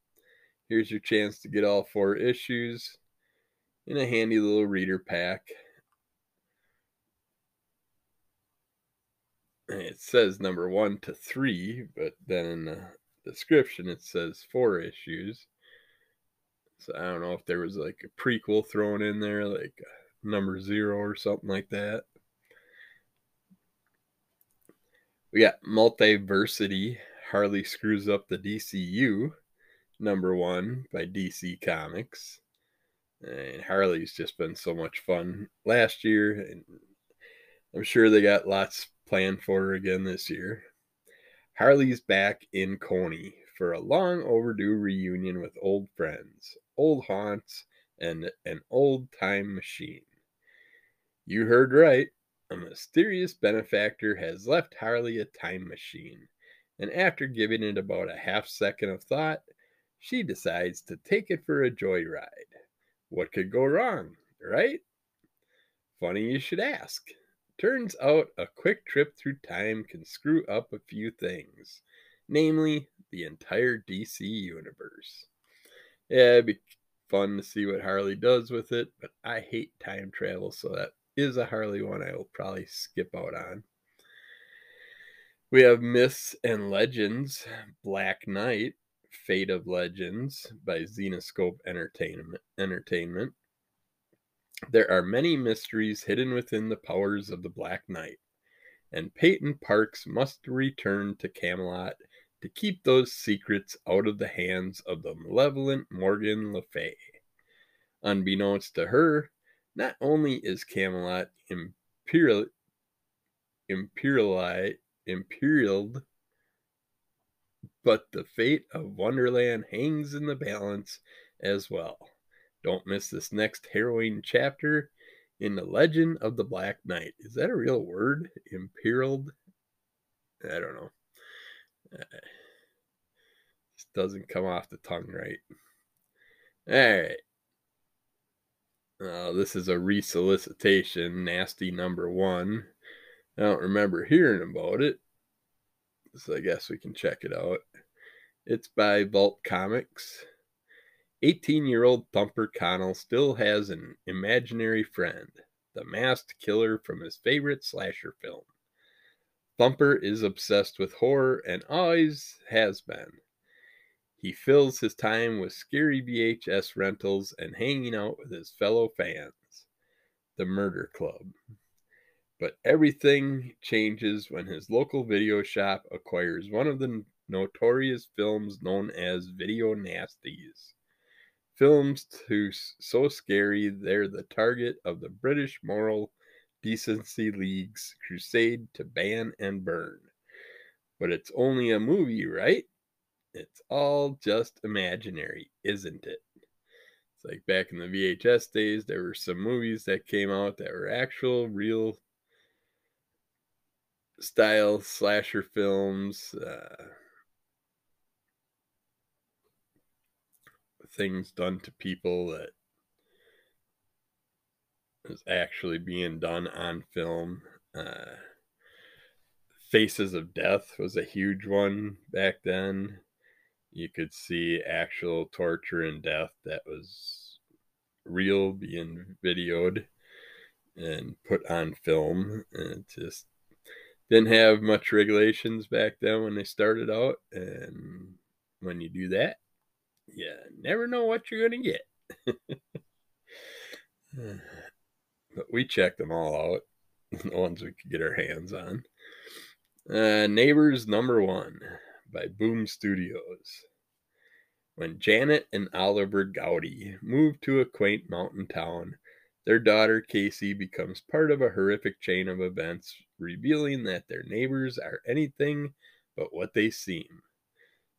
here's your chance to get all 4 issues in a handy little reader pack. And it says #1 to 3, but then in the description it says 4 issues. So I don't know if there was like a prequel thrown in there, like #0 or something like that. We got Multiversity, Harley Screws Up the DCU, #1 by DC Comics. And Harley's just been so much fun last year, and I'm sure they got lots planned for her again this year. Harley's back in Coney for a long overdue reunion with old friends, old haunts, and an old time machine. You heard right. A mysterious benefactor has left Harley a time machine, and after giving it about a half second of thought, she decides to take it for a joyride. What could go wrong, right? Funny you should ask. Turns out a quick trip through time can screw up a few things, namely the entire DC universe. Yeah, it'd be fun to see what Harley does with it, but I hate time travel, so that is a Harley one I will probably skip out on. We have Myths and Legends, Black Knight, Fate of Legends by Zenescope Entertainment. There are many mysteries hidden within the powers of the Black Knight, and Peyton Parks must return to Camelot to keep those secrets out of the hands of the malevolent Morgan Le Fay. Unbeknownst to her, not only is Camelot imperialed, but the fate of Wonderland hangs in the balance as well. Don't miss this next harrowing chapter in The Legend of the Black Knight. Is that a real word? Imperialed? I don't know. This doesn't come off the tongue right. All right. This is a resolicitation, nasty #1. I don't remember hearing about it, so I guess we can check it out. It's by Vault Comics. 18-year-old Thumper Connell still has an imaginary friend, the masked killer from his favorite slasher film. Thumper is obsessed with horror and always has been. He fills his time with scary VHS rentals and hanging out with his fellow fans, the Murder Club. But everything changes when his local video shop acquires one of the notorious films known as Video Nasties. Films too so scary they're the target of the British Moral Decency League's crusade to ban and burn. But it's only a movie, right? It's all just imaginary, isn't it? It's like back in the VHS days, there were some movies that came out that were actual, real style slasher films. Things done to people that is actually being done on film. Faces of Death was a huge one back then. You could see actual torture and death that was real being videoed and put on film. And it just didn't have much regulations back then when they started out. And when you do that, you never know what you're going to get. But we checked them all out, the ones we could get our hands on. Neighbors #1 by Boom Studios. When Janet and Oliver Gowdy move to a quaint mountain town, their daughter Casey becomes part of a horrific chain of events, revealing that their neighbors are anything but what they seem.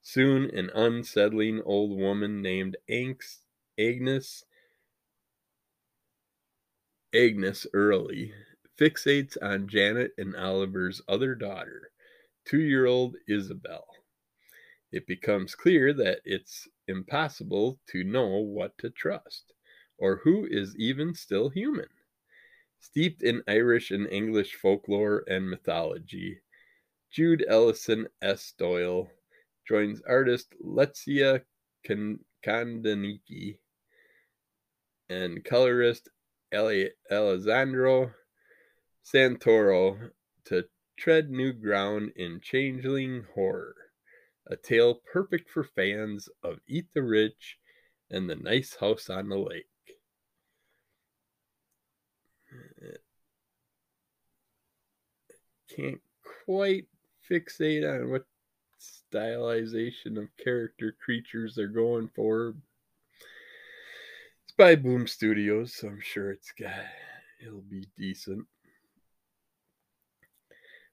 Soon, an unsettling old woman named Agnes Early fixates on Janet and Oliver's other daughter, 2-year-old Isabel. It becomes clear that it's impossible to know what to trust, or who is even still human. Steeped in Irish and English folklore and mythology, Jude Ellison S. Doyle joins artist Letizia Kondanicki and colorist Alessandro Santoro to tread new ground in Changeling Horror, a tale perfect for fans of Eat the Rich and The Nice House on the Lake. Can't quite fixate on what stylization of character creatures they're going for. It's by Boom Studios, so I'm sure it'll be decent.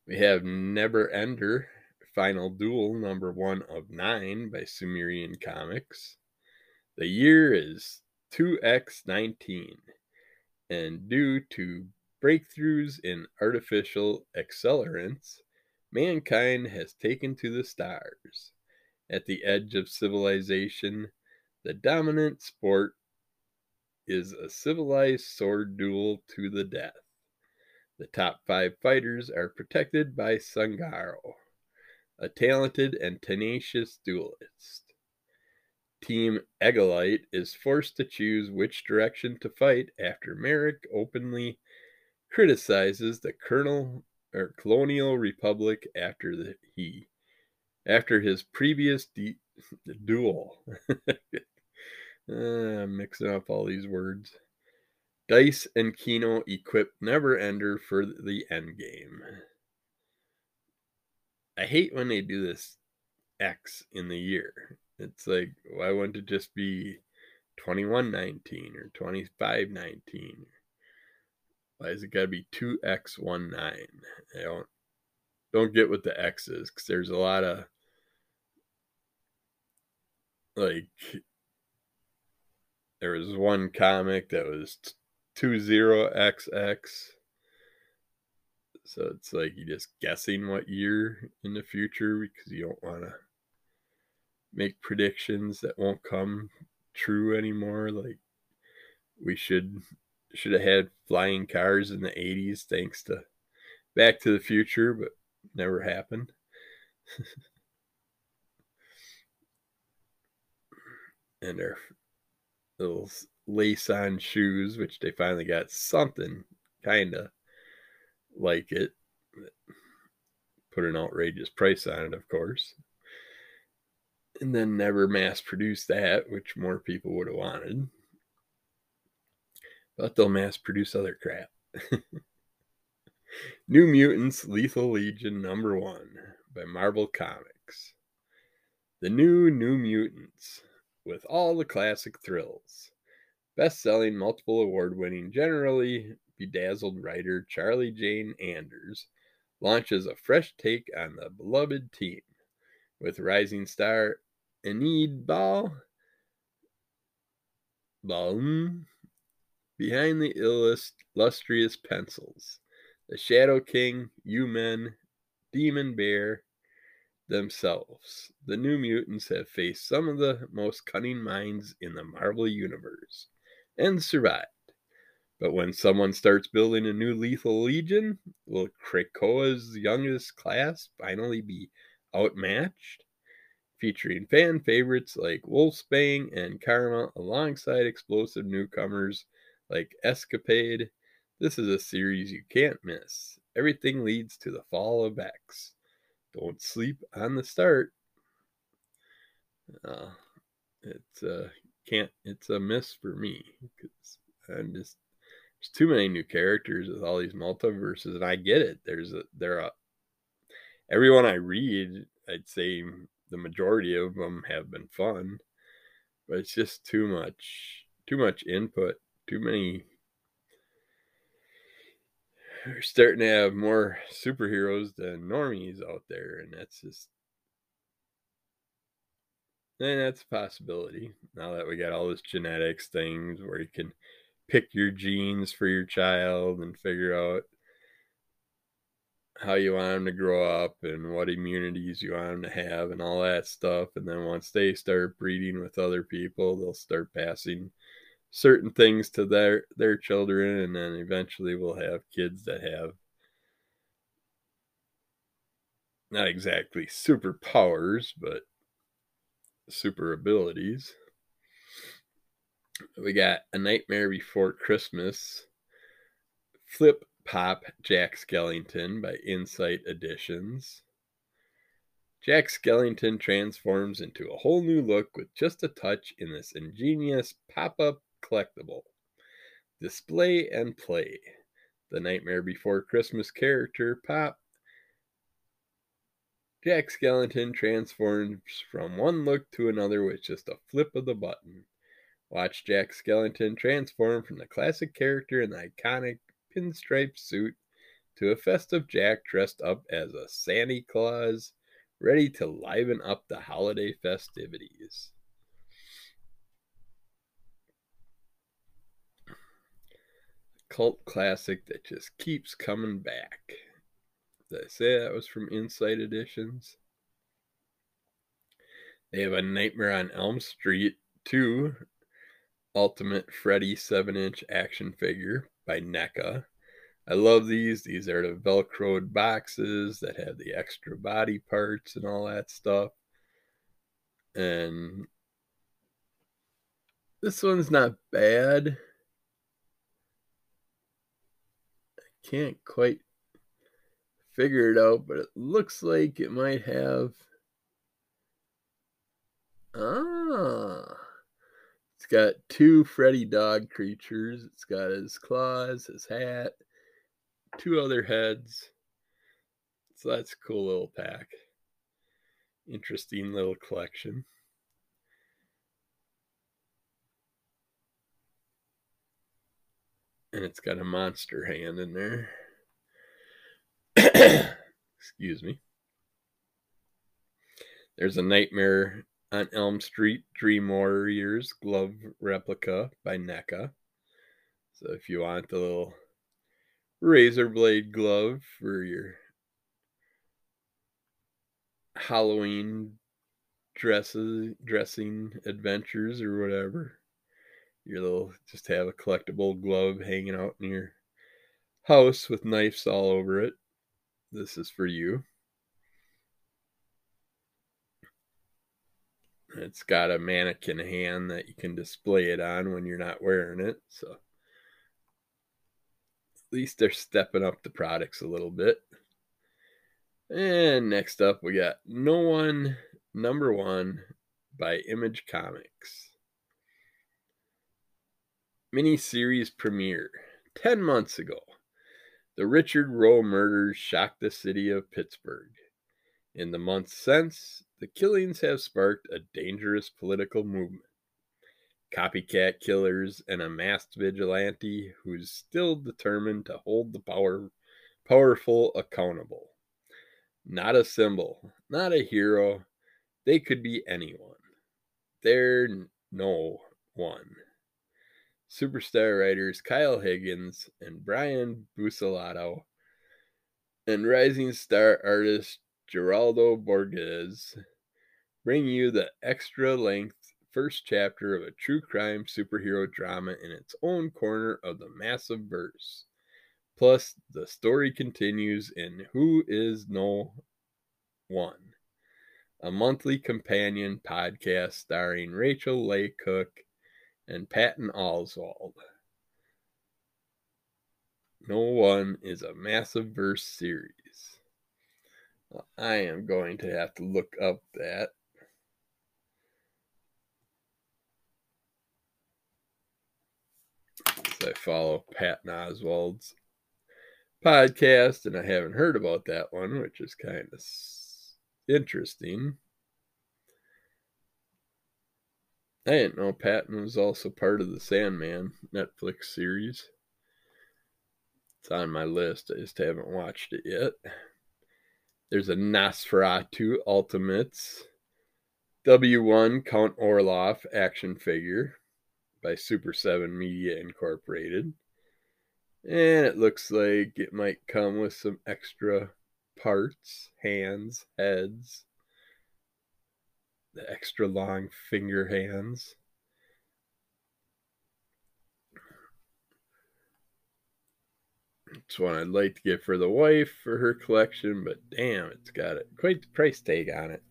We have Never Ender, Final Duel, #1 of 9 by Sumerian Comics. The year is 2X19, and due to breakthroughs in artificial accelerants, mankind has taken to the stars. At the edge of civilization, the dominant sport is a civilized sword duel to the death. The top 5 fighters are protected by Sangaro, a talented and tenacious duelist. Team Egolite is forced to choose which direction to fight after Merrick openly criticizes the Colonial Republic after his previous duel. Mixing up all these words. Dice and Kino equip Neverender for the endgame. I hate when they do this X in the year. It's like, why wouldn't it just be 2119 or 2519? Why has it got to be 2X19? I don't get what the X is, because there's a lot of, like, there was one comic that was 20XX. So it's like you're just guessing what year in the future because you don't want to make predictions that won't come true anymore. Like, we should have had flying cars in the 80s thanks to Back to the Future, but never happened. And our little lace-on shoes, which they finally got something kind of like it. Put an outrageous price on it, of course. And then never mass-produced that, which more people would have wanted. But they'll mass-produce other crap. New Mutants Lethal Legion #1 by Marvel Comics. The New Mutants, with all the classic thrills. Best-selling, multiple award-winning, generally bedazzled writer Charlie Jane Anders launches a fresh take on the beloved team, with rising star Enid Ballum behind the illustrious pencils. The Shadow King, U-Men, Demon Bear themselves. The New Mutants have faced some of the most cunning minds in the Marvel Universe and survived. But when someone starts building a new lethal legion, will Krakoa's youngest class finally be outmatched? Featuring fan favorites like Wolfsbane and Karma alongside explosive newcomers like Escapade, this is a series you can't miss. Everything leads to the fall of X. Don't sleep on the start. It's a miss for me, because there's too many new characters with all these multiverses, and I get it. Everyone I read, I'd say the majority of them have been fun, but it's just too much input, too many. We're starting to have more superheroes than normies out there, and that's a possibility. Now that we got all this genetics things where you can pick your genes for your child and figure out how you want them to grow up and what immunities you want them to have and all that stuff. And then once they start breeding with other people, they'll start passing certain things to their children, and then eventually we'll have kids that have not exactly superpowers, but super abilities. We got A Nightmare Before Christmas, Flip Pop Jack Skellington by Insight Editions. Jack Skellington transforms into a whole new look with just a touch in this ingenious pop-up collectible. Display and play. The Nightmare Before Christmas character Pop Jack Skellington transforms from one look to another with just a flip of the button. Watch Jack Skellington transform from the classic character in the iconic pinstripe suit to a festive Jack dressed up as a Santa Claus, ready to liven up the holiday festivities. cult classic that just keeps coming back. Did I say that was from Inside Editions? They have A Nightmare on Elm Street 2 Ultimate Freddy 7-inch action figure by NECA. I love these. These are the Velcroed boxes that have the extra body parts and all that stuff. And this one's not bad. I can't quite figure it out, but it looks like it might have... It's got two Freddy dog creatures. It's got his claws, his hat, two other heads. So that's a cool little pack. Interesting little collection. And it's got a monster hand in there. Excuse me. There's A Nightmare on Elm Street Dream Warriors glove replica by NECA. So if you want the little razor blade glove for your Halloween dressing adventures or whatever, your little, just have a collectible glove hanging out in your house with knives all over it, this is for you. It's got a mannequin hand that you can display it on when you're not wearing it, so at least they're stepping up the products a little bit. And next up we got No One Number One by Image Comics. Mini-series premiere 10 months ago. The Richard Roe murders shocked the city of Pittsburgh. In the months since, the killings have sparked a dangerous political movement. Copycat killers and a masked vigilante who's still determined to hold the powerful accountable. Not a symbol, not a hero. They could be anyone. They're no one. Superstar writers Kyle Higgins and Brian Buccellato and rising star artist Geraldo Borges bring you the extra-length first chapter of a true crime superhero drama in its own corner of the massive verse. Plus, the story continues in Who Is No One, a monthly companion podcast starring Rachel Leigh Cook and Patton Oswalt. No One is a massive verse series. Well, I am going to have to look up that. I follow Patton Oswalt's podcast, and I haven't heard about that one, which is kind of interesting. I didn't know Patton was also part of the Sandman Netflix series. It's on my list. I just haven't watched it yet. There's a Nosferatu Ultimates W1 Count Orloff action figure by Super 7 Media Incorporated. And it looks like it might come with some extra parts, hands, heads, the extra long finger hands. It's one I'd like to get for the wife for her collection, but damn, it's got quite the price tag on it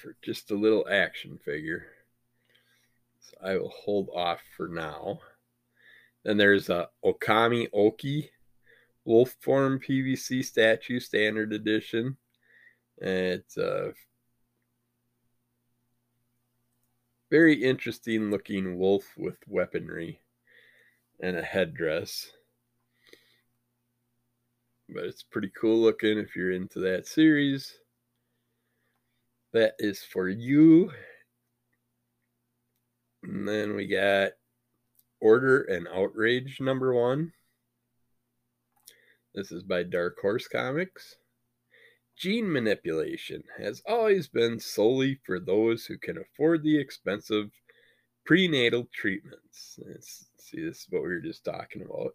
for just a little action figure. So I will hold off for now. Then there's a Okami Oki Wolf Form PVC Statue Standard Edition. It's a very interesting looking wolf with weaponry and a headdress. But it's pretty cool looking if you're into that series. That is for you. And then we got Order and Outrage number 1. This is by Dark Horse Comics. Gene manipulation has always been solely for those who can afford the expensive Prenatal treatments. See, this is what we were just talking about.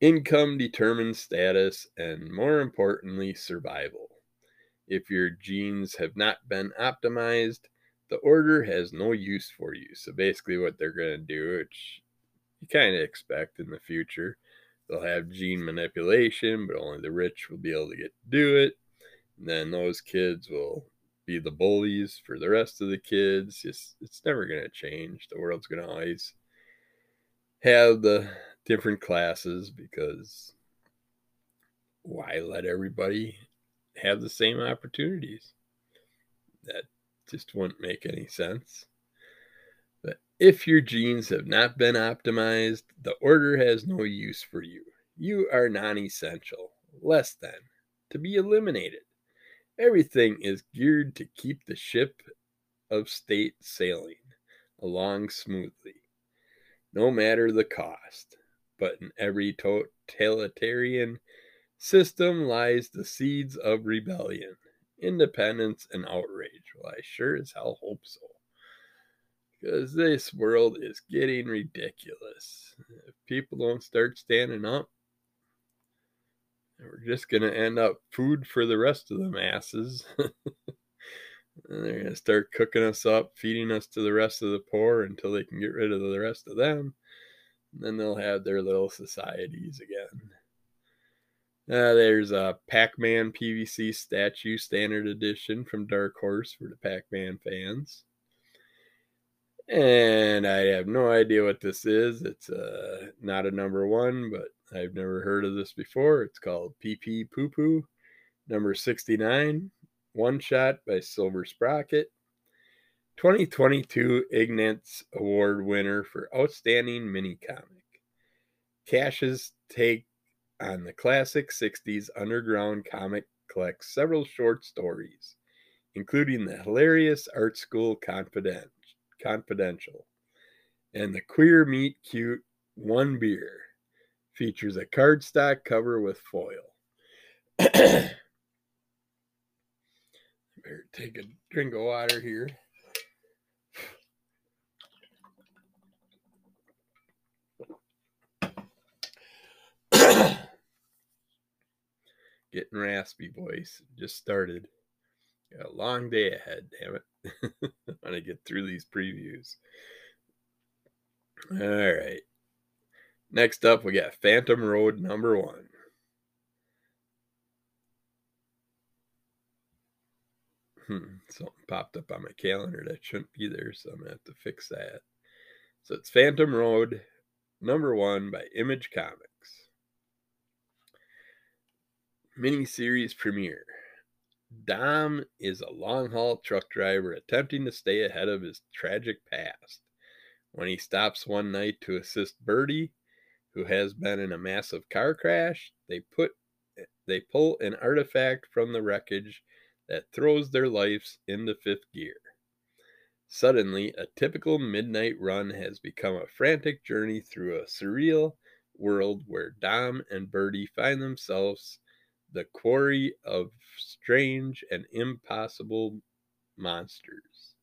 Income determines status and, more importantly, survival. If your genes have not been optimized, the order has no use for you. So basically what they're going to do, which you kind of expect in the future, they'll have gene manipulation, but only the rich will be able to get to do it. And then those kids will be the bullies for the rest of the kids. It's never going to change. The world's going to always have the different classes, because why let everybody have the same opportunities? That just wouldn't make any sense. But if your genes have not been optimized, the order has no use for you. You are non-essential, less than, to be eliminated. Everything is geared to keep the ship of state sailing along smoothly, no matter the cost. But in every totalitarian system lies the seeds of rebellion, independence, and outrage. Well, I sure as hell hope so, because this world is getting ridiculous. If people don't start standing up, we're just going to end up food for the rest of the masses. And they're going to start cooking us up, feeding us to the rest of the poor until they can get rid of the rest of them. And then they'll have their little societies again. There's a Pac-Man PVC statue standard edition from Dark Horse for the Pac-Man fans. And I have no idea what this is. It's not a number 1, but I've never heard of this before. It's called PP Poo Poo, number 69, one shot by Silver Sprocket. 2022 Ignatz Award winner for Outstanding Mini Comic. Cash's take on the classic 60s underground comic collects several short stories, including the hilarious Art School Confidential and the Queer Meet Cute One Beer. Features a cardstock cover with foil. Better take a drink of water here. Getting raspy, boys. Just started. Got a long day ahead, damn it. I want to get through these previews. All right. Next up, we got Phantom Road number 1. Something popped up on my calendar that shouldn't be there, so I'm going to have to fix that. So it's Phantom Road number 1 by Image Comics. Miniseries premiere. Dom is a long-haul truck driver attempting to stay ahead of his tragic past when he stops one night to assist Birdie, who has been in a massive car crash. They pull an artifact from the wreckage that throws their lives into fifth gear. Suddenly, a typical midnight run has become a frantic journey through a surreal world where Dom and Birdie find themselves the quarry of strange and impossible monsters.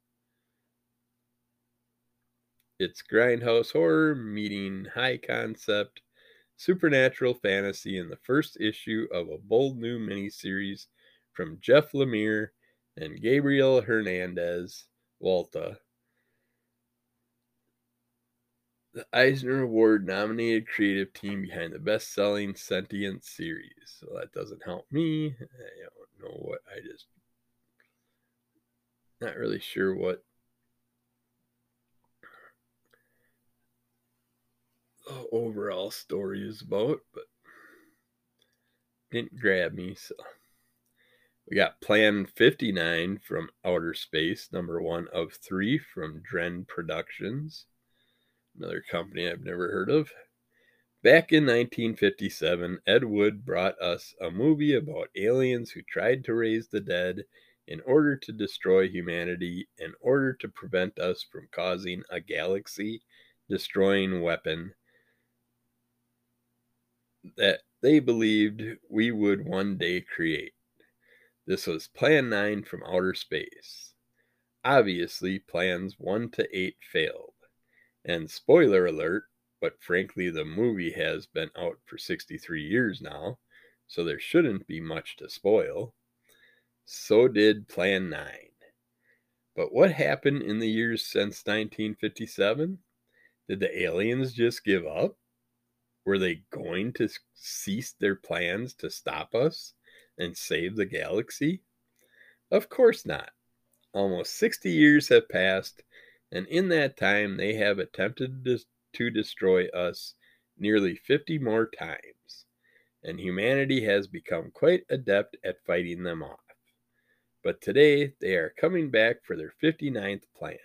It's grindhouse horror meeting high concept supernatural fantasy in the first issue of a bold new miniseries from Jeff Lemire and Gabriel Hernandez Walta. The Eisner Award nominated creative team behind the best-selling Sentient series. So that doesn't help me. I don't know what I just... Not really sure what the overall story is about, but didn't grab me. So we got Plan 59 from Outer Space, number 1 of 3 from Dren Productions, another company I've never heard of. Back in 1957, Ed Wood brought us a movie about aliens who tried to raise the dead in order to destroy humanity, in order to prevent us from causing a galaxy-destroying weapon that they believed we would one day create. This was Plan 9 from Outer Space. Obviously, plans 1 to 8 failed. And spoiler alert, but frankly, the movie has been out for 63 years now, so there shouldn't be much to spoil. So did Plan 9. But what happened in the years since 1957? Did the aliens just give up? Were they going to cease their plans to stop us and save the galaxy? Of course not. Almost 60 years have passed, and in that time they have attempted to destroy us nearly 50 more times, and humanity has become quite adept at fighting them off. But today they are coming back for their 59th plan.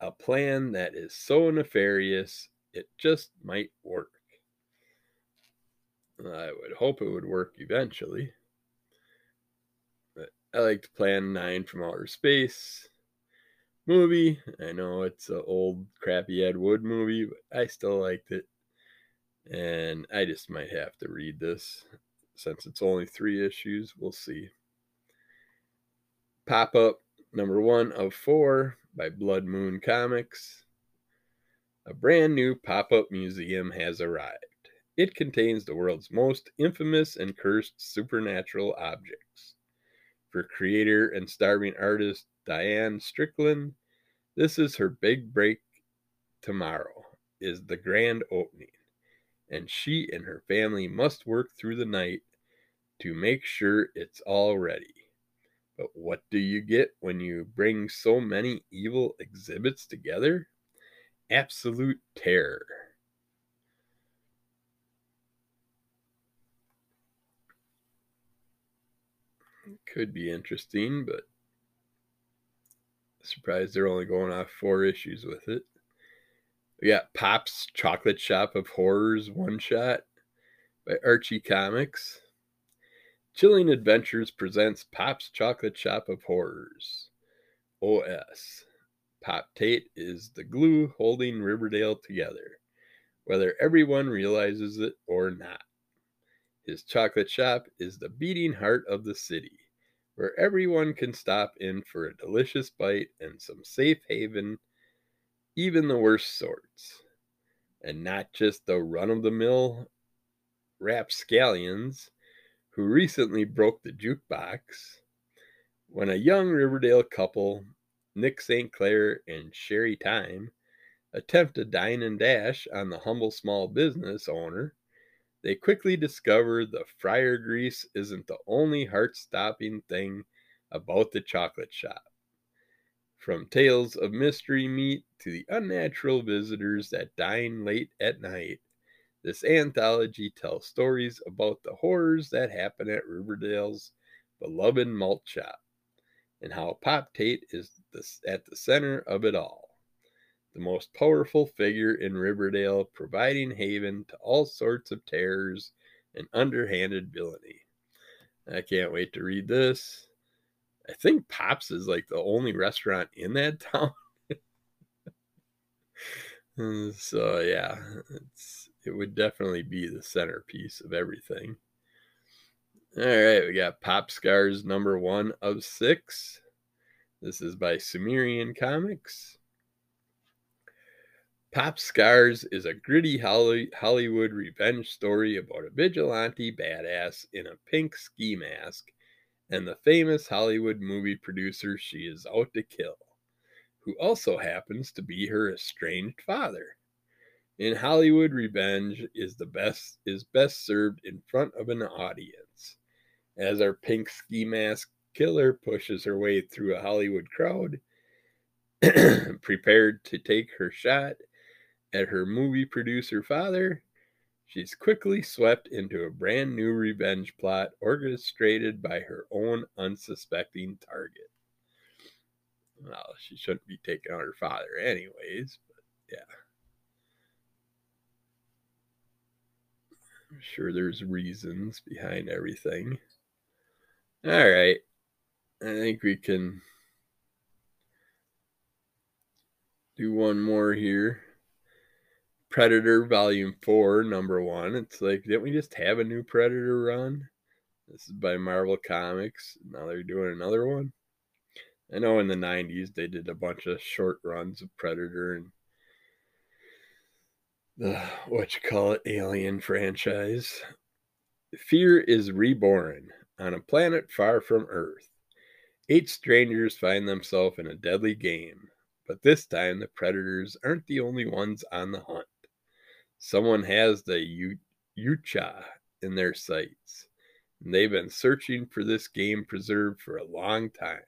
A plan that is so nefarious, it just might work. I would hope it would work eventually. But I liked Plan 9 from Outer Space movie. I know it's an old crappy Ed Wood movie, but I still liked it. And I just might have to read this. Since it's only 3 issues, we'll see. Pop-Up number 1 of 4. By Blood Moon Comics. A brand new pop-up museum has arrived. It contains the world's most infamous and cursed supernatural objects. For creator and starving artist Diane Strickland, this is her big break. Tomorrow is the grand opening, and she and her family must work through the night to make sure it's all ready. But what do you get when you bring so many evil exhibits together? Absolute terror. It could be interesting, but I'm surprised they're only going off 4 issues with it. We got Pop's Chocolate Shop of Horrors one-shot by Archie Comics. Chilling Adventures presents Pop's Chocolate Shop of Horrors, OS. Pop Tate is the glue holding Riverdale together, whether everyone realizes it or not. His chocolate shop is the beating heart of the city, where everyone can stop in for a delicious bite and some safe haven, even the worst sorts. And not just the run-of-the-mill rapscallions who recently broke the jukebox. When a young Riverdale couple, Nick St. Clair and Sherry Time, attempt to dine and dash on the humble small business owner, they quickly discover the fryer grease isn't the only heart-stopping thing about the chocolate shop. From tales of mystery meat to the unnatural visitors that dine late at night, this anthology tells stories about the horrors that happen at Riverdale's beloved malt shop, and how Pop Tate is at the center of it all, the most powerful figure in Riverdale, providing haven to all sorts of terrors and underhanded villainy. I can't wait to read this. I think Pop's is like the only restaurant in that town. So yeah, it would definitely be the centerpiece of everything. All right, we got Pop Scars number 1 of 6. This is by Sumerian Comics. Pop Scars is a gritty Hollywood revenge story about a vigilante badass in a pink ski mask and the famous Hollywood movie producer she is out to kill, who also happens to be her estranged father. In Hollywood, revenge is best served in front of an audience, as our pink ski mask killer pushes her way through a Hollywood crowd, prepared to take her shot at her movie producer father. She's quickly swept into a brand new revenge plot orchestrated by her own unsuspecting target. Well, she shouldn't be taking out her father anyways, but yeah. I'm sure there's reasons behind everything. All right. I think we can do one more here. Predator Volume 4, number 1. It's like, didn't we just have a new Predator run? This is by Marvel Comics. Now they're doing another one. I know in the 90s they did a bunch of short runs of Predator, and the Alien franchise. Fear is reborn on a planet far from Earth. 8 strangers find themselves in a deadly game, but this time the predators aren't the only ones on the hunt. Someone has the Yucha in their sights, and they've been searching for this game preserved for a long time.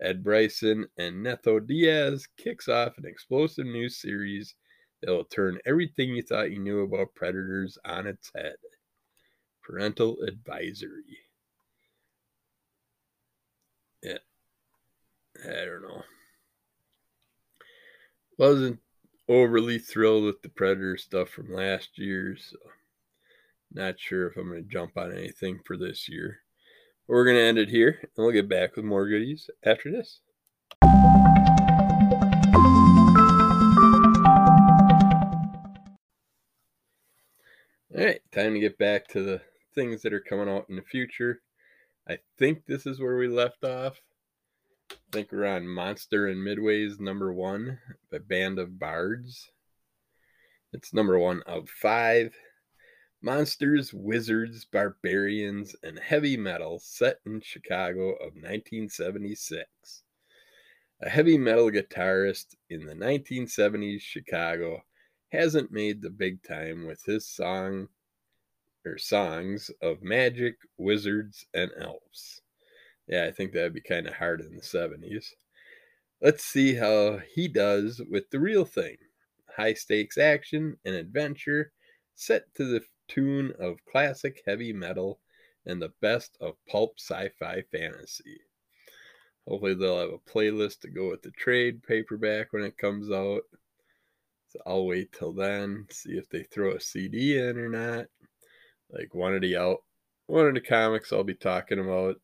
Ed Bryson and Neto Diaz kicks off an explosive new series that will turn everything you thought you knew about predators on its head. Parental advisory. Yeah. I don't know. Wasn't overly thrilled with the Predator stuff from last year, so not sure if I'm going to jump on anything for this year. But we're going to end it here, and we'll get back with more goodies after this. All right, time to get back to the things that are coming out in the future. I think this is where we left off. I think we're on Monster and Midway's #1, The Band of Bards. It's #1 of 5. Monsters, Wizards, Barbarians, and Heavy Metal set in Chicago of 1976. A heavy metal guitarist in the 1970s Chicago hasn't made the big time with his songs of magic, wizards, and elves. Yeah, I think that'd be kind of hard in the 70s. Let's see how he does with the real thing. High-stakes action and adventure set to the tune of classic heavy metal and the best of pulp sci-fi fantasy. Hopefully they'll have a playlist to go with the trade paperback when it comes out. So I'll wait till then, see if they throw a CD in or not. Like one of the comics I'll be talking about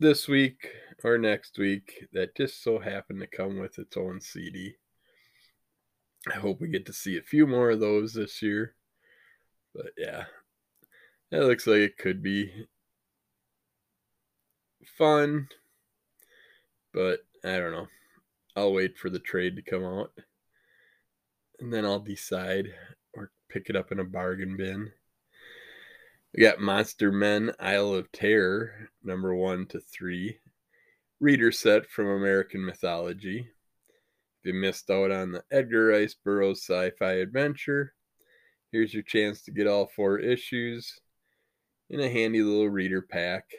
this week or next week that just so happened to come with its own CD. I hope we get to see a few more of those this year. But yeah, that looks like it could be fun. But I don't know. I'll wait for the trade to come out. And then I'll decide or pick it up in a bargain bin. We got Monster Men, Isle of Terror, #1 to 3. Reader set from American Mythology. If you missed out on the Edgar Rice Burroughs sci-fi adventure, here's your chance to get all 4 issues in a handy little reader pack.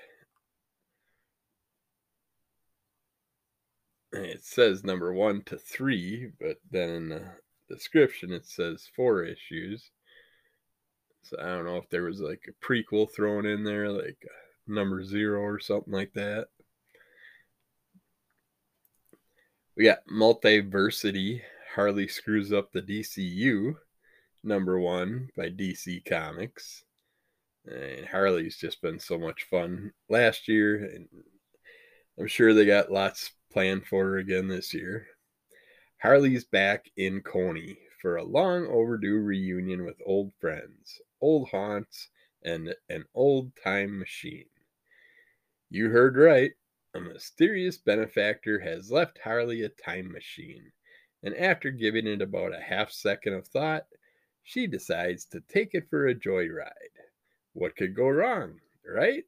It says #1 to 3, but then in the description it says 4 issues. So I don't know if there was like a prequel thrown in there, like #0 or something like that. We got Multiversity, Harley Screws Up the DCU, #1 by DC Comics. And Harley's just been so much fun last year, and I'm sure they got lots planned for her again this year. Harley's back in Coney for a long overdue reunion with old friends, old haunts, and an old-time machine. You heard right. A mysterious benefactor has left Harley a time machine, and after giving it about a half-second of thought, she decides to take it for a joyride. What could go wrong, right?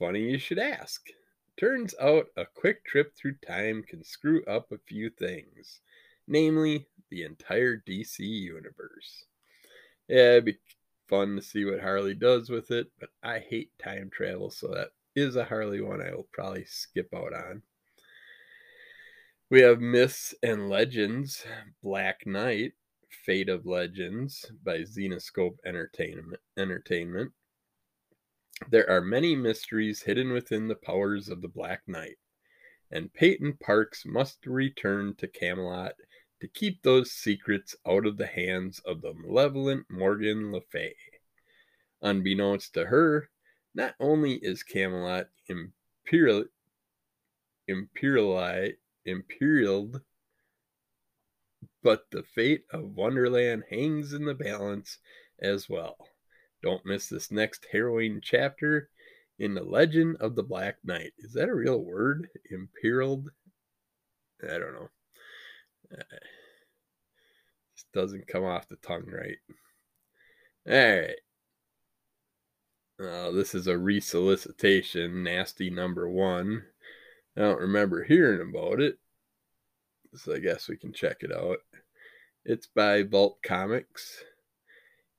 Funny you should ask. Turns out a quick trip through time can screw up a few things, namely the entire DC universe. Yeah, it'd be fun to see what Harley does with it, but I hate time travel, so that is a Harley one I will probably skip out on. We have Myths and Legends, Black Knight, Fate of Legends by Zenescope Entertainment. There are many mysteries hidden within the powers of the Black Knight, and Peyton Parks must return to Camelot to keep those secrets out of the hands of the malevolent Morgan Le Fay. Unbeknownst to her, not only is Camelot imperialed, but the fate of Wonderland hangs in the balance as well. Don't miss this next harrowing chapter in The Legend of the Black Knight. Is that a real word? Imperialed? I don't know. doesn't come off the tongue right. All right. This is a resolicitation, nasty number 1. I don't remember hearing about it, so I guess we can check it out. It's by Vault Comics.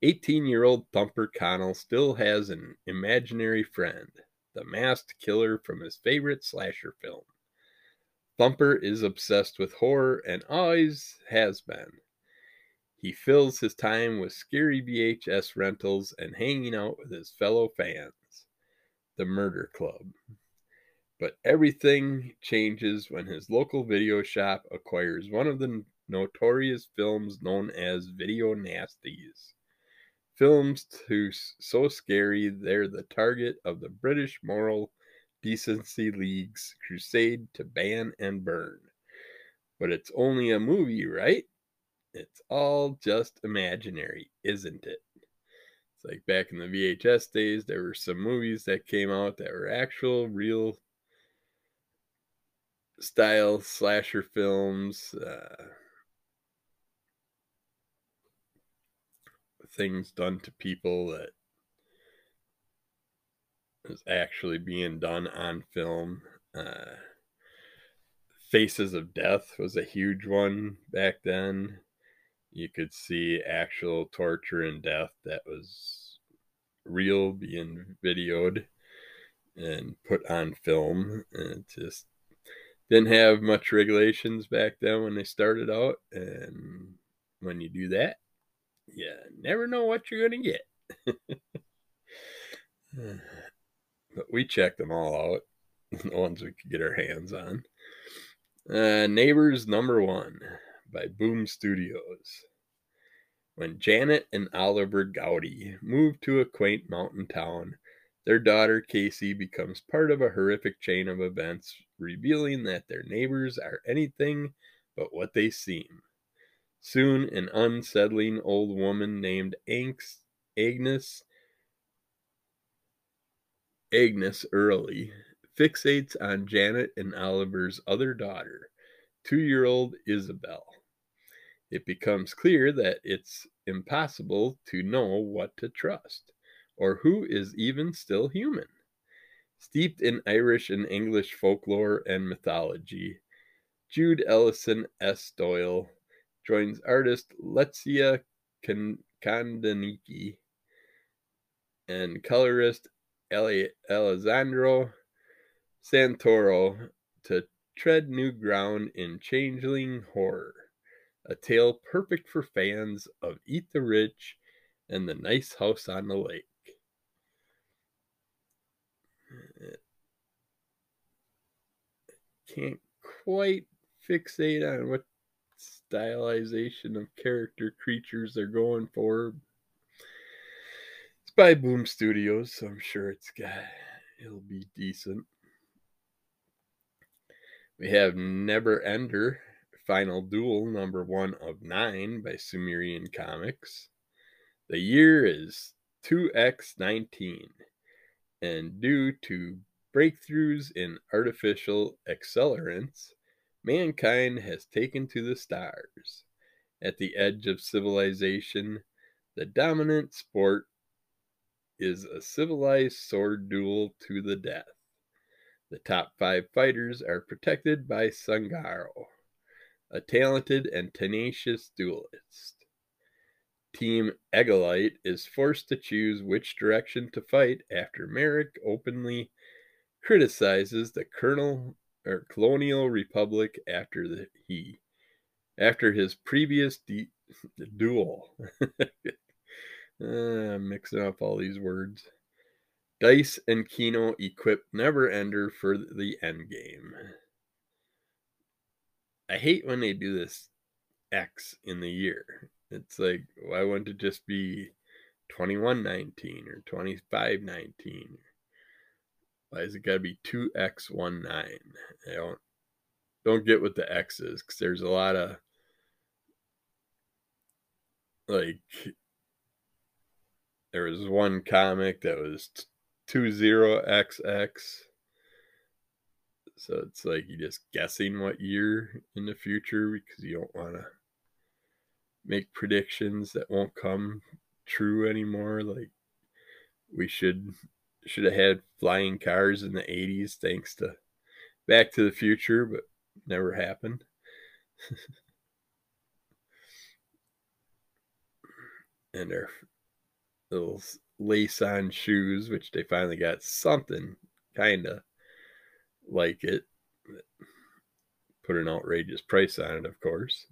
18-year-old Thumper Connell still has an imaginary friend, the masked killer from his favorite slasher film. Thumper is obsessed with horror and always has been. He fills his time with scary VHS rentals and hanging out with his fellow fans, the Murder Club. But everything changes when his local video shop acquires one of the notorious films known as Video Nasties. Films too so scary they're the target of the British Moral Decency League's crusade to ban and burn. But it's only a movie, right? It's all just imaginary, isn't it? It's like back in the VHS days, there were some movies that came out that were actual, real style slasher films. Things done to people that is actually being done on film. Faces of Death was a huge one back then. You could see actual torture and death that was real being videoed and put on film. And it just didn't have much regulations back then when they started out. And when you do that, you never know what you're going to get. But we checked them all out, the ones we could get our hands on. Neighbors number 1 by Boom Studios. When Janet and Oliver Gowdy move to a quaint mountain town, their daughter Casey becomes part of a horrific chain of events, revealing that their neighbors are anything but what they seem. Soon, an unsettling old woman named Agnes Early fixates on Janet and Oliver's other daughter, 2-year-old Isabel. It becomes clear that it's impossible to know what to trust, or who is even still human. Steeped in Irish and English folklore and mythology, Jude Ellison S. Doyle joins artist Letizia Kondanicki and colorist Alessandro Santoro to tread new ground in Changeling Horror, a tale perfect for fans of Eat the Rich and The Nice House on the Lake. I can't quite fixate on what stylization of character creatures they're going for. It's by Boom Studios, so I'm sure it'll be decent. We have Never Ender Final Duel number 1 of 9 by Sumerian Comics. The year is 2X19, and due to breakthroughs in artificial accelerants, mankind has taken to the stars. At the edge of civilization, the dominant sport is a civilized sword duel to the death. The top 5 fighters are protected by Sangaro, a talented and tenacious duelist. Team Egolite is forced to choose which direction to fight after Merrick openly criticizes the Colonial Republic after his previous duel. Mixing up all these words. Dice and Kino equip Neverender for the endgame. I hate when they do this X in the year. It's like, why wouldn't it just be 2119 or 2519? Why is it got to be 2X19? I don't get what the X is, because there's a lot of, like, there was one comic that was 20XX. So it's like you're just guessing what year in the future, because you don't want to make predictions that won't come true anymore. Like, we should have had flying cars in the 80s thanks to Back to the Future, but never happened. And our little lace-on shoes, which they finally got something kind of like it. Put an outrageous price on it, of course.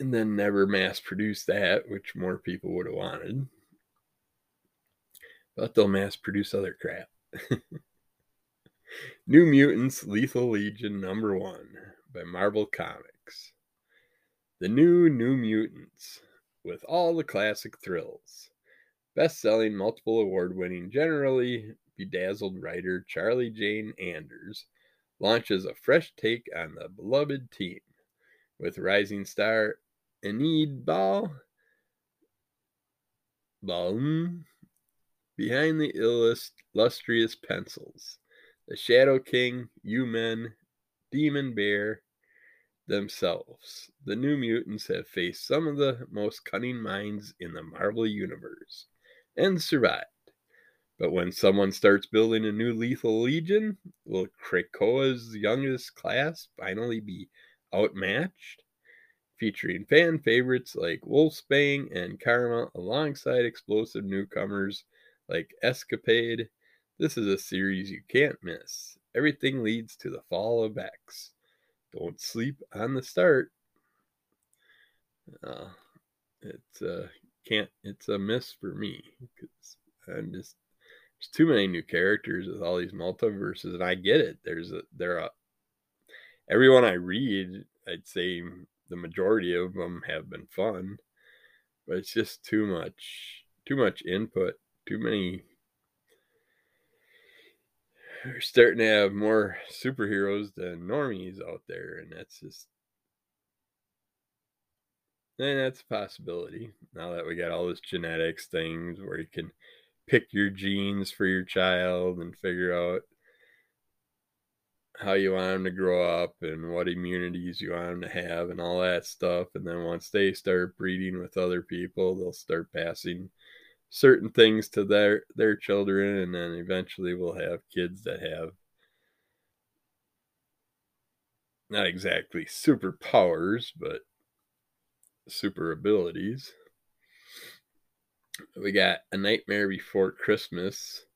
And then never mass-produced that, which more people would have wanted. But they'll mass-produce other crap. New Mutants Lethal Legion #1 by Marvel Comics. The New Mutants, with all the classic thrills. Best-selling, multiple award-winning, generally bedazzled writer Charlie Jane Anders launches a fresh take on the beloved team with rising star Enid Ballum behind the illustrious pencils. The Shadow King, U-Men, Demon Bear themselves. The New Mutants have faced some of the most cunning minds in the Marvel Universe and survived. But when someone starts building a new lethal legion, will Krakoa's youngest class finally be outmatched? Featuring fan favorites like Wolfsbane and Karma alongside explosive newcomers like Escapade, this is a series you can't miss. Everything leads to the fall of X. Don't sleep on the start. It's a miss for me, because I'm just, there's too many new characters with all these multiverses, and I get it. Everyone I read, I'd say the majority of them have been fun, but it's just too much input, too many. We're starting to have more superheroes than normies out there, and that's a possibility. Now that we got all this genetics things where you can pick your genes for your child and figure out how you want them to grow up and what immunities you want them to have and all that stuff. And then once they start breeding with other people, they'll start passing certain things to their children, and then eventually we'll have kids that have not exactly superpowers, but super abilities. We got A Nightmare Before Christmas,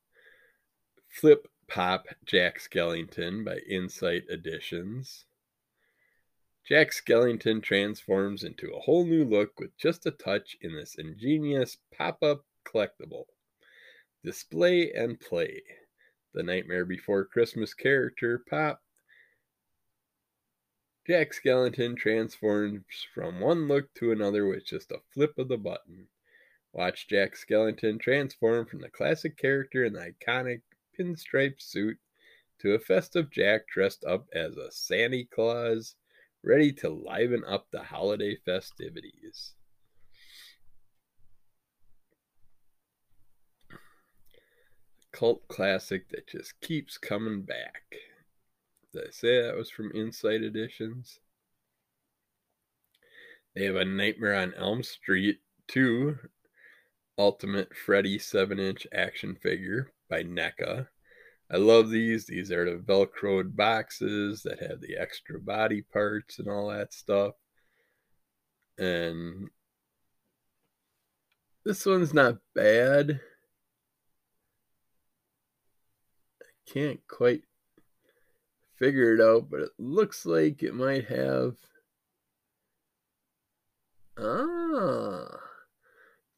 Flip Pop Jack Skellington by Insight Editions. Jack Skellington transforms into a whole new look with just a touch in this ingenious pop-up collectible. Display and play. The Nightmare Before Christmas character Pop Jack Skellington transforms from one look to another with just a flip of the button. Watch Jack Skellington transform from the classic character in the iconic pinstripe suit to a festive Jack dressed up as a Santa Claus, ready to liven up the holiday festivities. Cult classic that just keeps coming back. Did I say that was from Insight Editions? They have A Nightmare on Elm Street 2 Ultimate Freddy 7-inch action figure by NECA. I love these. These are the Velcroed boxes that have the extra body parts and all that stuff. And this one's not bad. I can't quite figure it out, but it looks like it might have...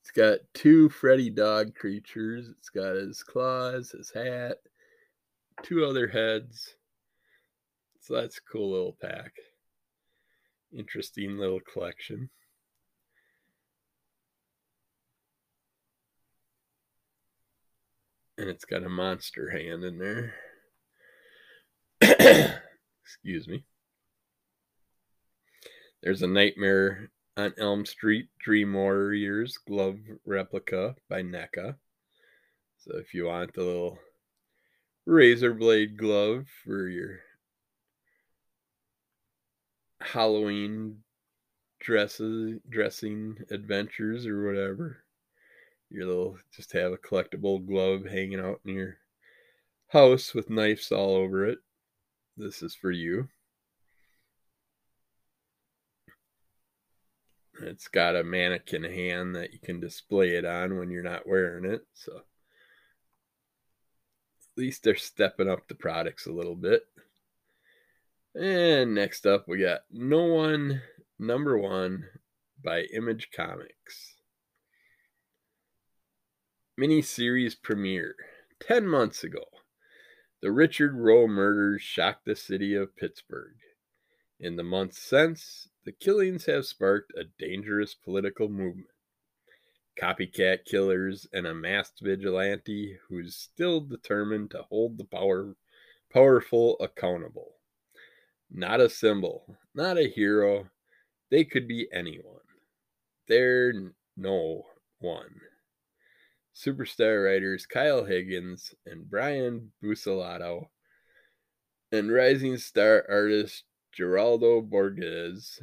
It's got two Freddy dog creatures. It's got his claws, his hat, two other heads. So that's a cool little pack. Interesting little collection. And it's got a monster hand in there. Excuse me. There's A Nightmare on Elm Street Dream Warriors glove replica by NECA. So if you want the little razor blade glove for your Halloween dressing adventures or whatever. Your little, just have a collectible glove hanging out in your house with knives all over it. This is for you. It's got a mannequin hand that you can display it on when you're not wearing it. So at least they're stepping up the products a little bit. And next up, we got No One Number One by Image Comics. Miniseries premiere 10 months ago. The Richard Roe murders shocked the city of Pittsburgh. In the months since, the killings have sparked a dangerous political movement. Copycat killers and a masked vigilante who's still determined to hold the powerful accountable. Not a symbol, not a hero. They could be anyone. They're no one. Superstar writers Kyle Higgins and Brian Buccellato and rising star artist Geraldo Borges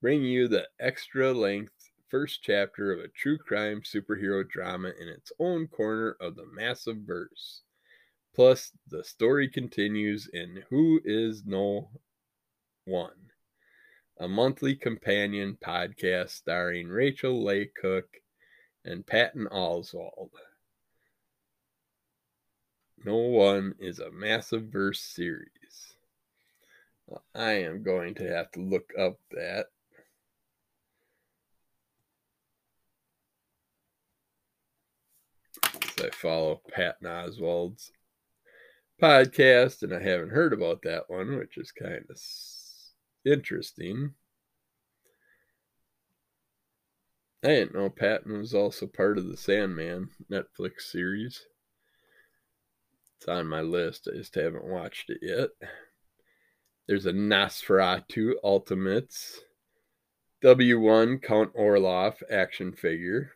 bring you the extra-length first chapter of a true crime superhero drama in its own corner of the massive verse. Plus, the story continues in Who Is No One, a monthly companion podcast starring Rachel Leigh Cook and Patton Oswalt. No One is a massive verse series. Well, I am going to have to look up that. I follow Patton Oswalt's podcast, and I haven't heard about that one, which is kind of interesting. I didn't know Patton was also part of the Sandman Netflix series. It's on my list. I just haven't watched it yet. There's a Nosferatu Ultimates W1 Count Orloff action figure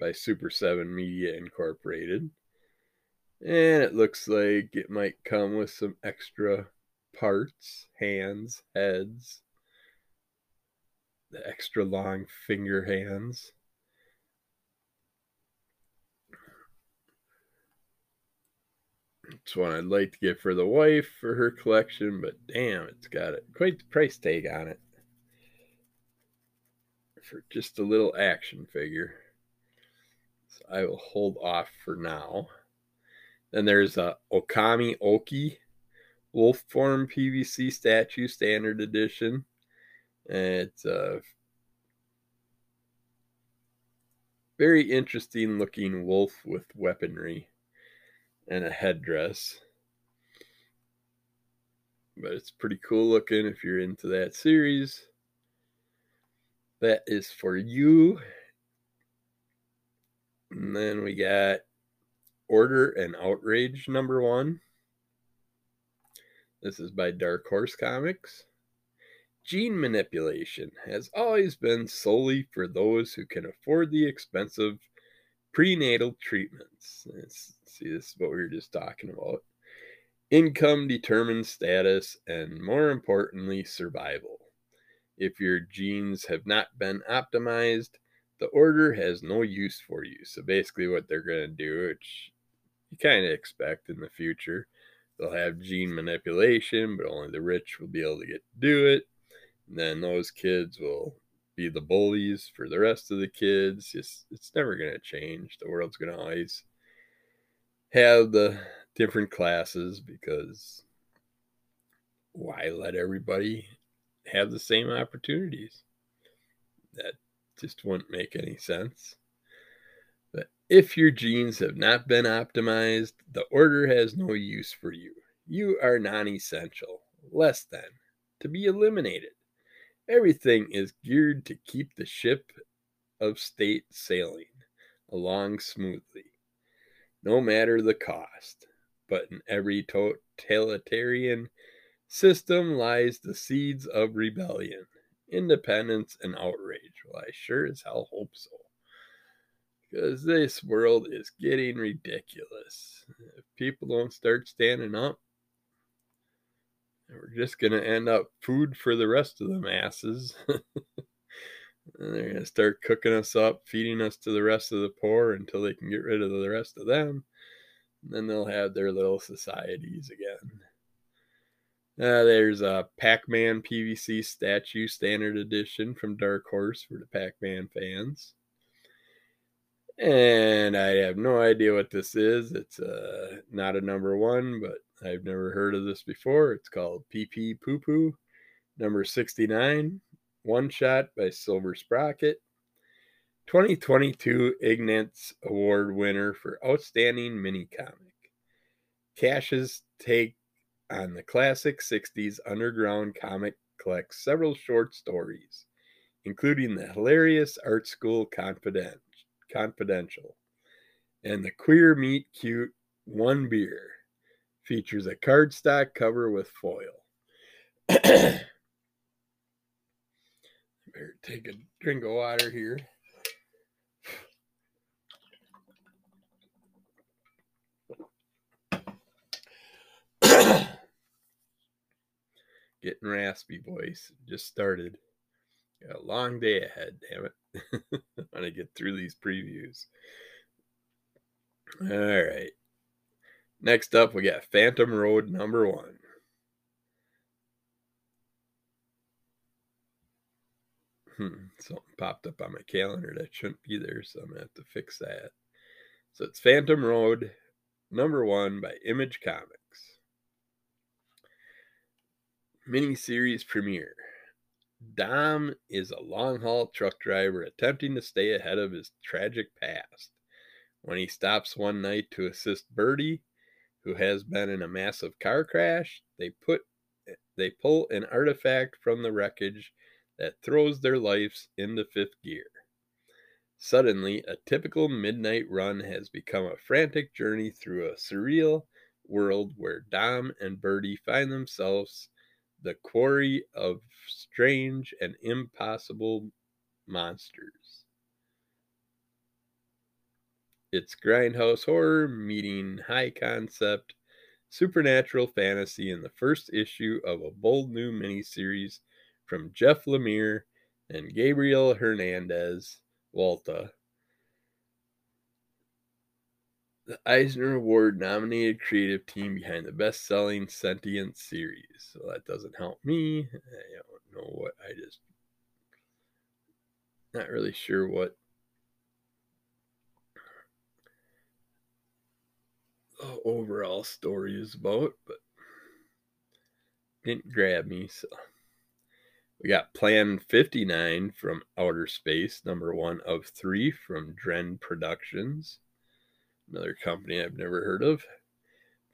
by Super 7 Media Incorporated. And it looks like it might come with some extra parts, hands, heads, the extra long finger hands. It's one I'd like to get for the wife for her collection, but damn, it's got quite the price tag on it for just a little action figure. So I will hold off for now. Then there's a Okami Oki Wolf Form PVC Statue Standard Edition. It's a very interesting looking wolf with weaponry and a headdress. But it's pretty cool looking if you're into that series. That is for you. And then we got Order and Outrage number 1. This is by Dark Horse Comics. Gene manipulation has always been solely for those who can afford the expensive prenatal treatments. See, this is what we were just talking about. Income determines status and, more importantly, survival. If your genes have not been optimized, the order has no use for you. So basically what they're going to do, which you kind of expect in the future, they'll have gene manipulation, but only the rich will be able to get to do it. And then those kids will be the bullies for the rest of the kids. It's never going to change. The world's going to always have the different classes, because why let everybody have the same opportunities? That just wouldn't make any sense. But if your genes have not been optimized, the order has no use for you. You are non-essential, less than, to be eliminated. Everything is geared to keep the ship of state sailing along smoothly, no matter the cost. But in every totalitarian system lies the seeds of rebellion, independence, and outrage. Well, I sure as hell hope so, because this world is getting ridiculous. If people don't start standing up, we're just going to end up food for the rest of the masses. And they're going to start cooking us up, feeding us to the rest of the poor until they can get rid of the rest of them. And then they'll have their little societies again. There's a Pac-Man PVC statue standard edition from Dark Horse for the Pac-Man fans. And I have no idea what this is. It's not a #1, but I've never heard of this before. It's called PP Poo Poo, number 69. One shot by Silver Sprocket. 2022 Ignatz Award winner for Outstanding Mini Comic. Cash's take on the classic 60s underground comic collects several short stories, including the hilarious Art School Confidential and the Queer Meet Cute One Beer. Features a cardstock cover with foil. Take a drink of water here. Getting raspy, boys. Just started. Got a long day ahead, damn it. I want to get through these previews. All right. Next up, we got Phantom Road #1. Something popped up on my calendar that shouldn't be there, so I'm going to have to fix that. So it's Phantom Road #1 by Image Comics. Miniseries premiere. Dom is a long-haul truck driver attempting to stay ahead of his tragic past when he stops one night to assist Birdie, who has been in a massive car crash. They pull an artifact from the wreckage that throws their lives into fifth gear. Suddenly, a typical midnight run has become a frantic journey through a surreal world where Dom and Birdie find themselves the quarry of strange and impossible monsters. It's grindhouse horror meeting high-concept supernatural fantasy in the first issue of a bold new miniseries from Jeff Lemire and Gabriel Hernandez Walta. The Eisner Award-nominated creative team behind the best-selling Sentient series. So that doesn't help me. I don't know what I just... Not really sure what... the overall story is about, but... didn't grab me, so... We got Plan 59 from Outer Space, #1 of 3 from Dren Productions, another company I've never heard of.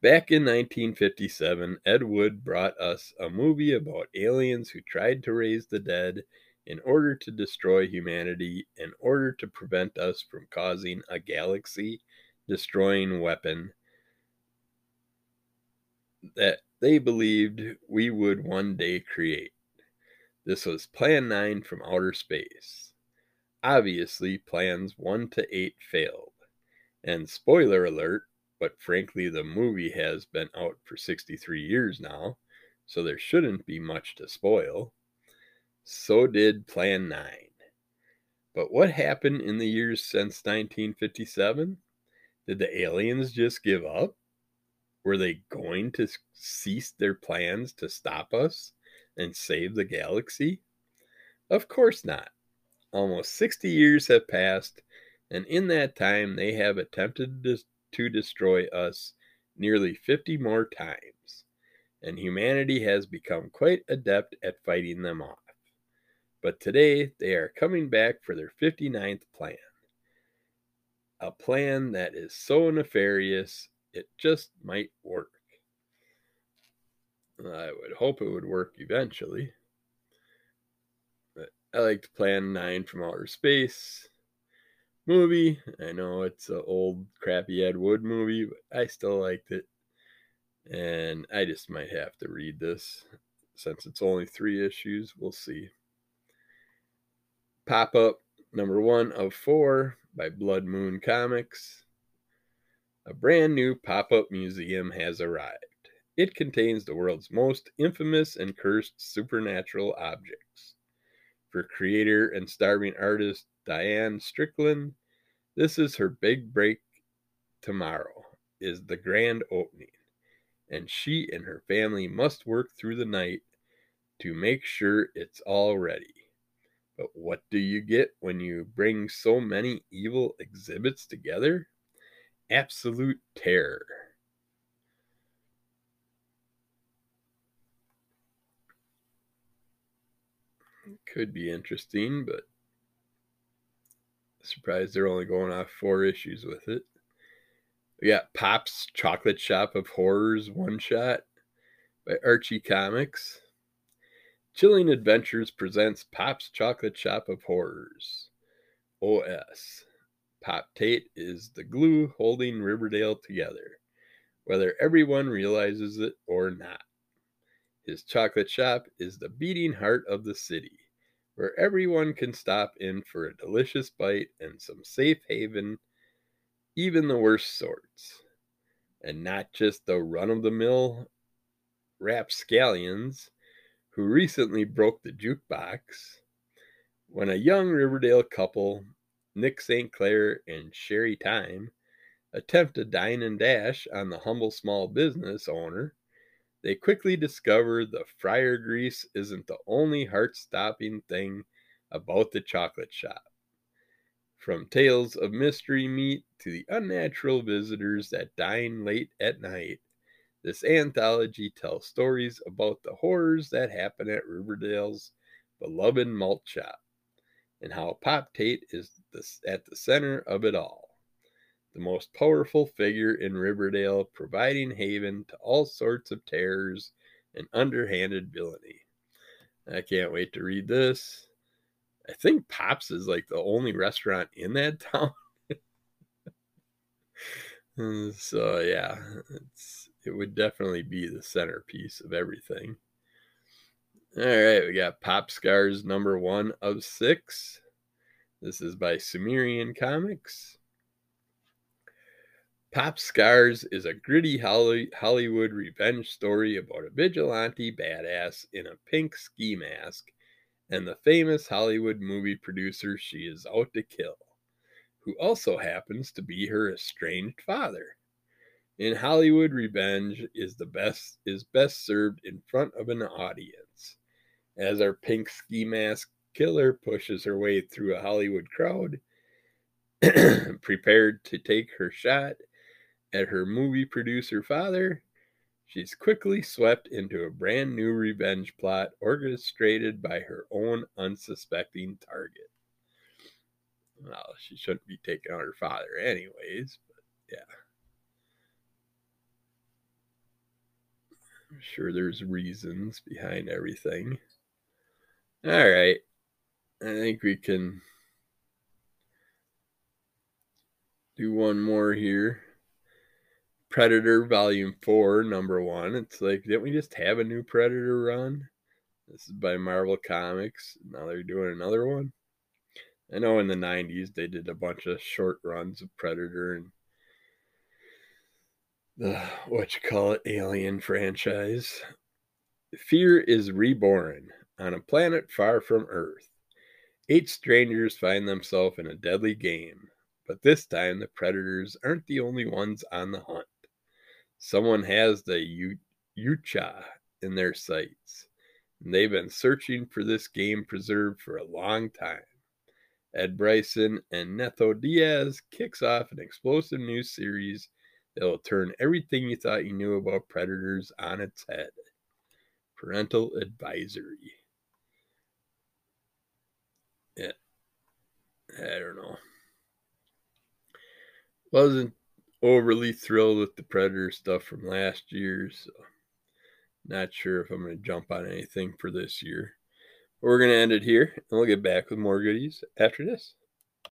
Back in 1957, Ed Wood brought us a movie about aliens who tried to raise the dead in order to destroy humanity, in order to prevent us from causing a galaxy-destroying weapon that they believed we would one day create. This was Plan 9 from Outer Space. Obviously, Plans 1 to 8 failed. And spoiler alert, but frankly, the movie has been out for 63 years now, so there shouldn't be much to spoil. So did Plan 9. But what happened in the years since 1957? Did the aliens just give up? Were they going to cease their plans to stop us and save the galaxy? Of course not. Almost 60 years have passed, and in that time they have attempted to destroy us nearly 50 more times, and humanity has become quite adept at fighting them off. But today they are coming back for their 59th plan. A plan that is so nefarious it just might work. I would hope it would work eventually. But I liked Plan 9 from Outer Space movie. I know it's an old crappy Ed Wood movie, but I still liked it. And I just might have to read this. Since it's only 3 issues, we'll see. Pop-Up #1 of 4 by Blood Moon Comics. A brand new pop-up museum has arrived. It contains the world's most infamous and cursed supernatural objects. for creator and starving artist Diane Strickland. This is her big break. Tomorrow is the grand opening, and she and her family must work through the night to make sure it's all ready. But what do you get when you bring so many evil exhibits together? Absolute terror. Could be interesting, but surprised they're only going off 4 issues with it. We got Pop's Chocolate Shop of Horrors one-shot by Archie Comics. Chilling Adventures presents Pop's Chocolate Shop of Horrors, OS. Pop Tate is the glue holding Riverdale together, whether everyone realizes it or not. His chocolate shop is the beating heart of the city, where everyone can stop in for a delicious bite and some safe haven, even the worst sorts. And not just the run-of-the-mill rapscallions who recently broke the jukebox, when a young Riverdale couple, Nick St. Clair and Sherry Time, attempt to dine and dash on the humble small business owner, they quickly discover the fryer grease isn't the only heart-stopping thing about the chocolate shop. From tales of mystery meat to the unnatural visitors that dine late at night, this anthology tells stories about the horrors that happen at Riverdale's beloved malt shop, and how Pop Tate is at the center of it all, the most powerful figure in Riverdale, providing haven to all sorts of terrors and underhanded villainy. I can't wait to read this. I think Pop's is like the only restaurant in that town. So yeah, it would definitely be the centerpiece of everything. All right, we got Pop Scars number 1 of 6. This is by Sumerian Comics. Pop Scars is a gritty Hollywood revenge story about a vigilante badass in a pink ski mask and the famous Hollywood movie producer she is out to kill, who also happens to be her estranged father. In Hollywood, revenge is best served in front of an audience, as our pink ski mask killer pushes her way through a Hollywood crowd, prepared to take her shot at her movie producer father. She's quickly swept into a brand new revenge plot orchestrated by her own unsuspecting target. Well, she shouldn't be taking out her father anyways, but yeah. I'm sure there's reasons behind everything. All right. I think we can do one more here. Predator Volume 4, number 1. It's like, didn't we just have a new Predator run? This is by Marvel Comics. Now they're doing another one. I know in the 90s they did a bunch of short runs of Predator and the Alien franchise. Fear is reborn on a planet far from Earth. 8 strangers find themselves in a deadly game, but this time the Predators aren't the only ones on the hunt. Someone has the Yucha in their sights, and they've been searching for this game preserve for a long time. Ed Bryson and Netho Diaz kicks off an explosive new series that will turn everything you thought you knew about Predators on its head. Parental advisory. Yeah. I don't know. Wasn't overly thrilled with the Predator stuff from last year, so not sure if I'm going to jump on anything for this year. We're going to end it here, and we'll get back with more goodies after this.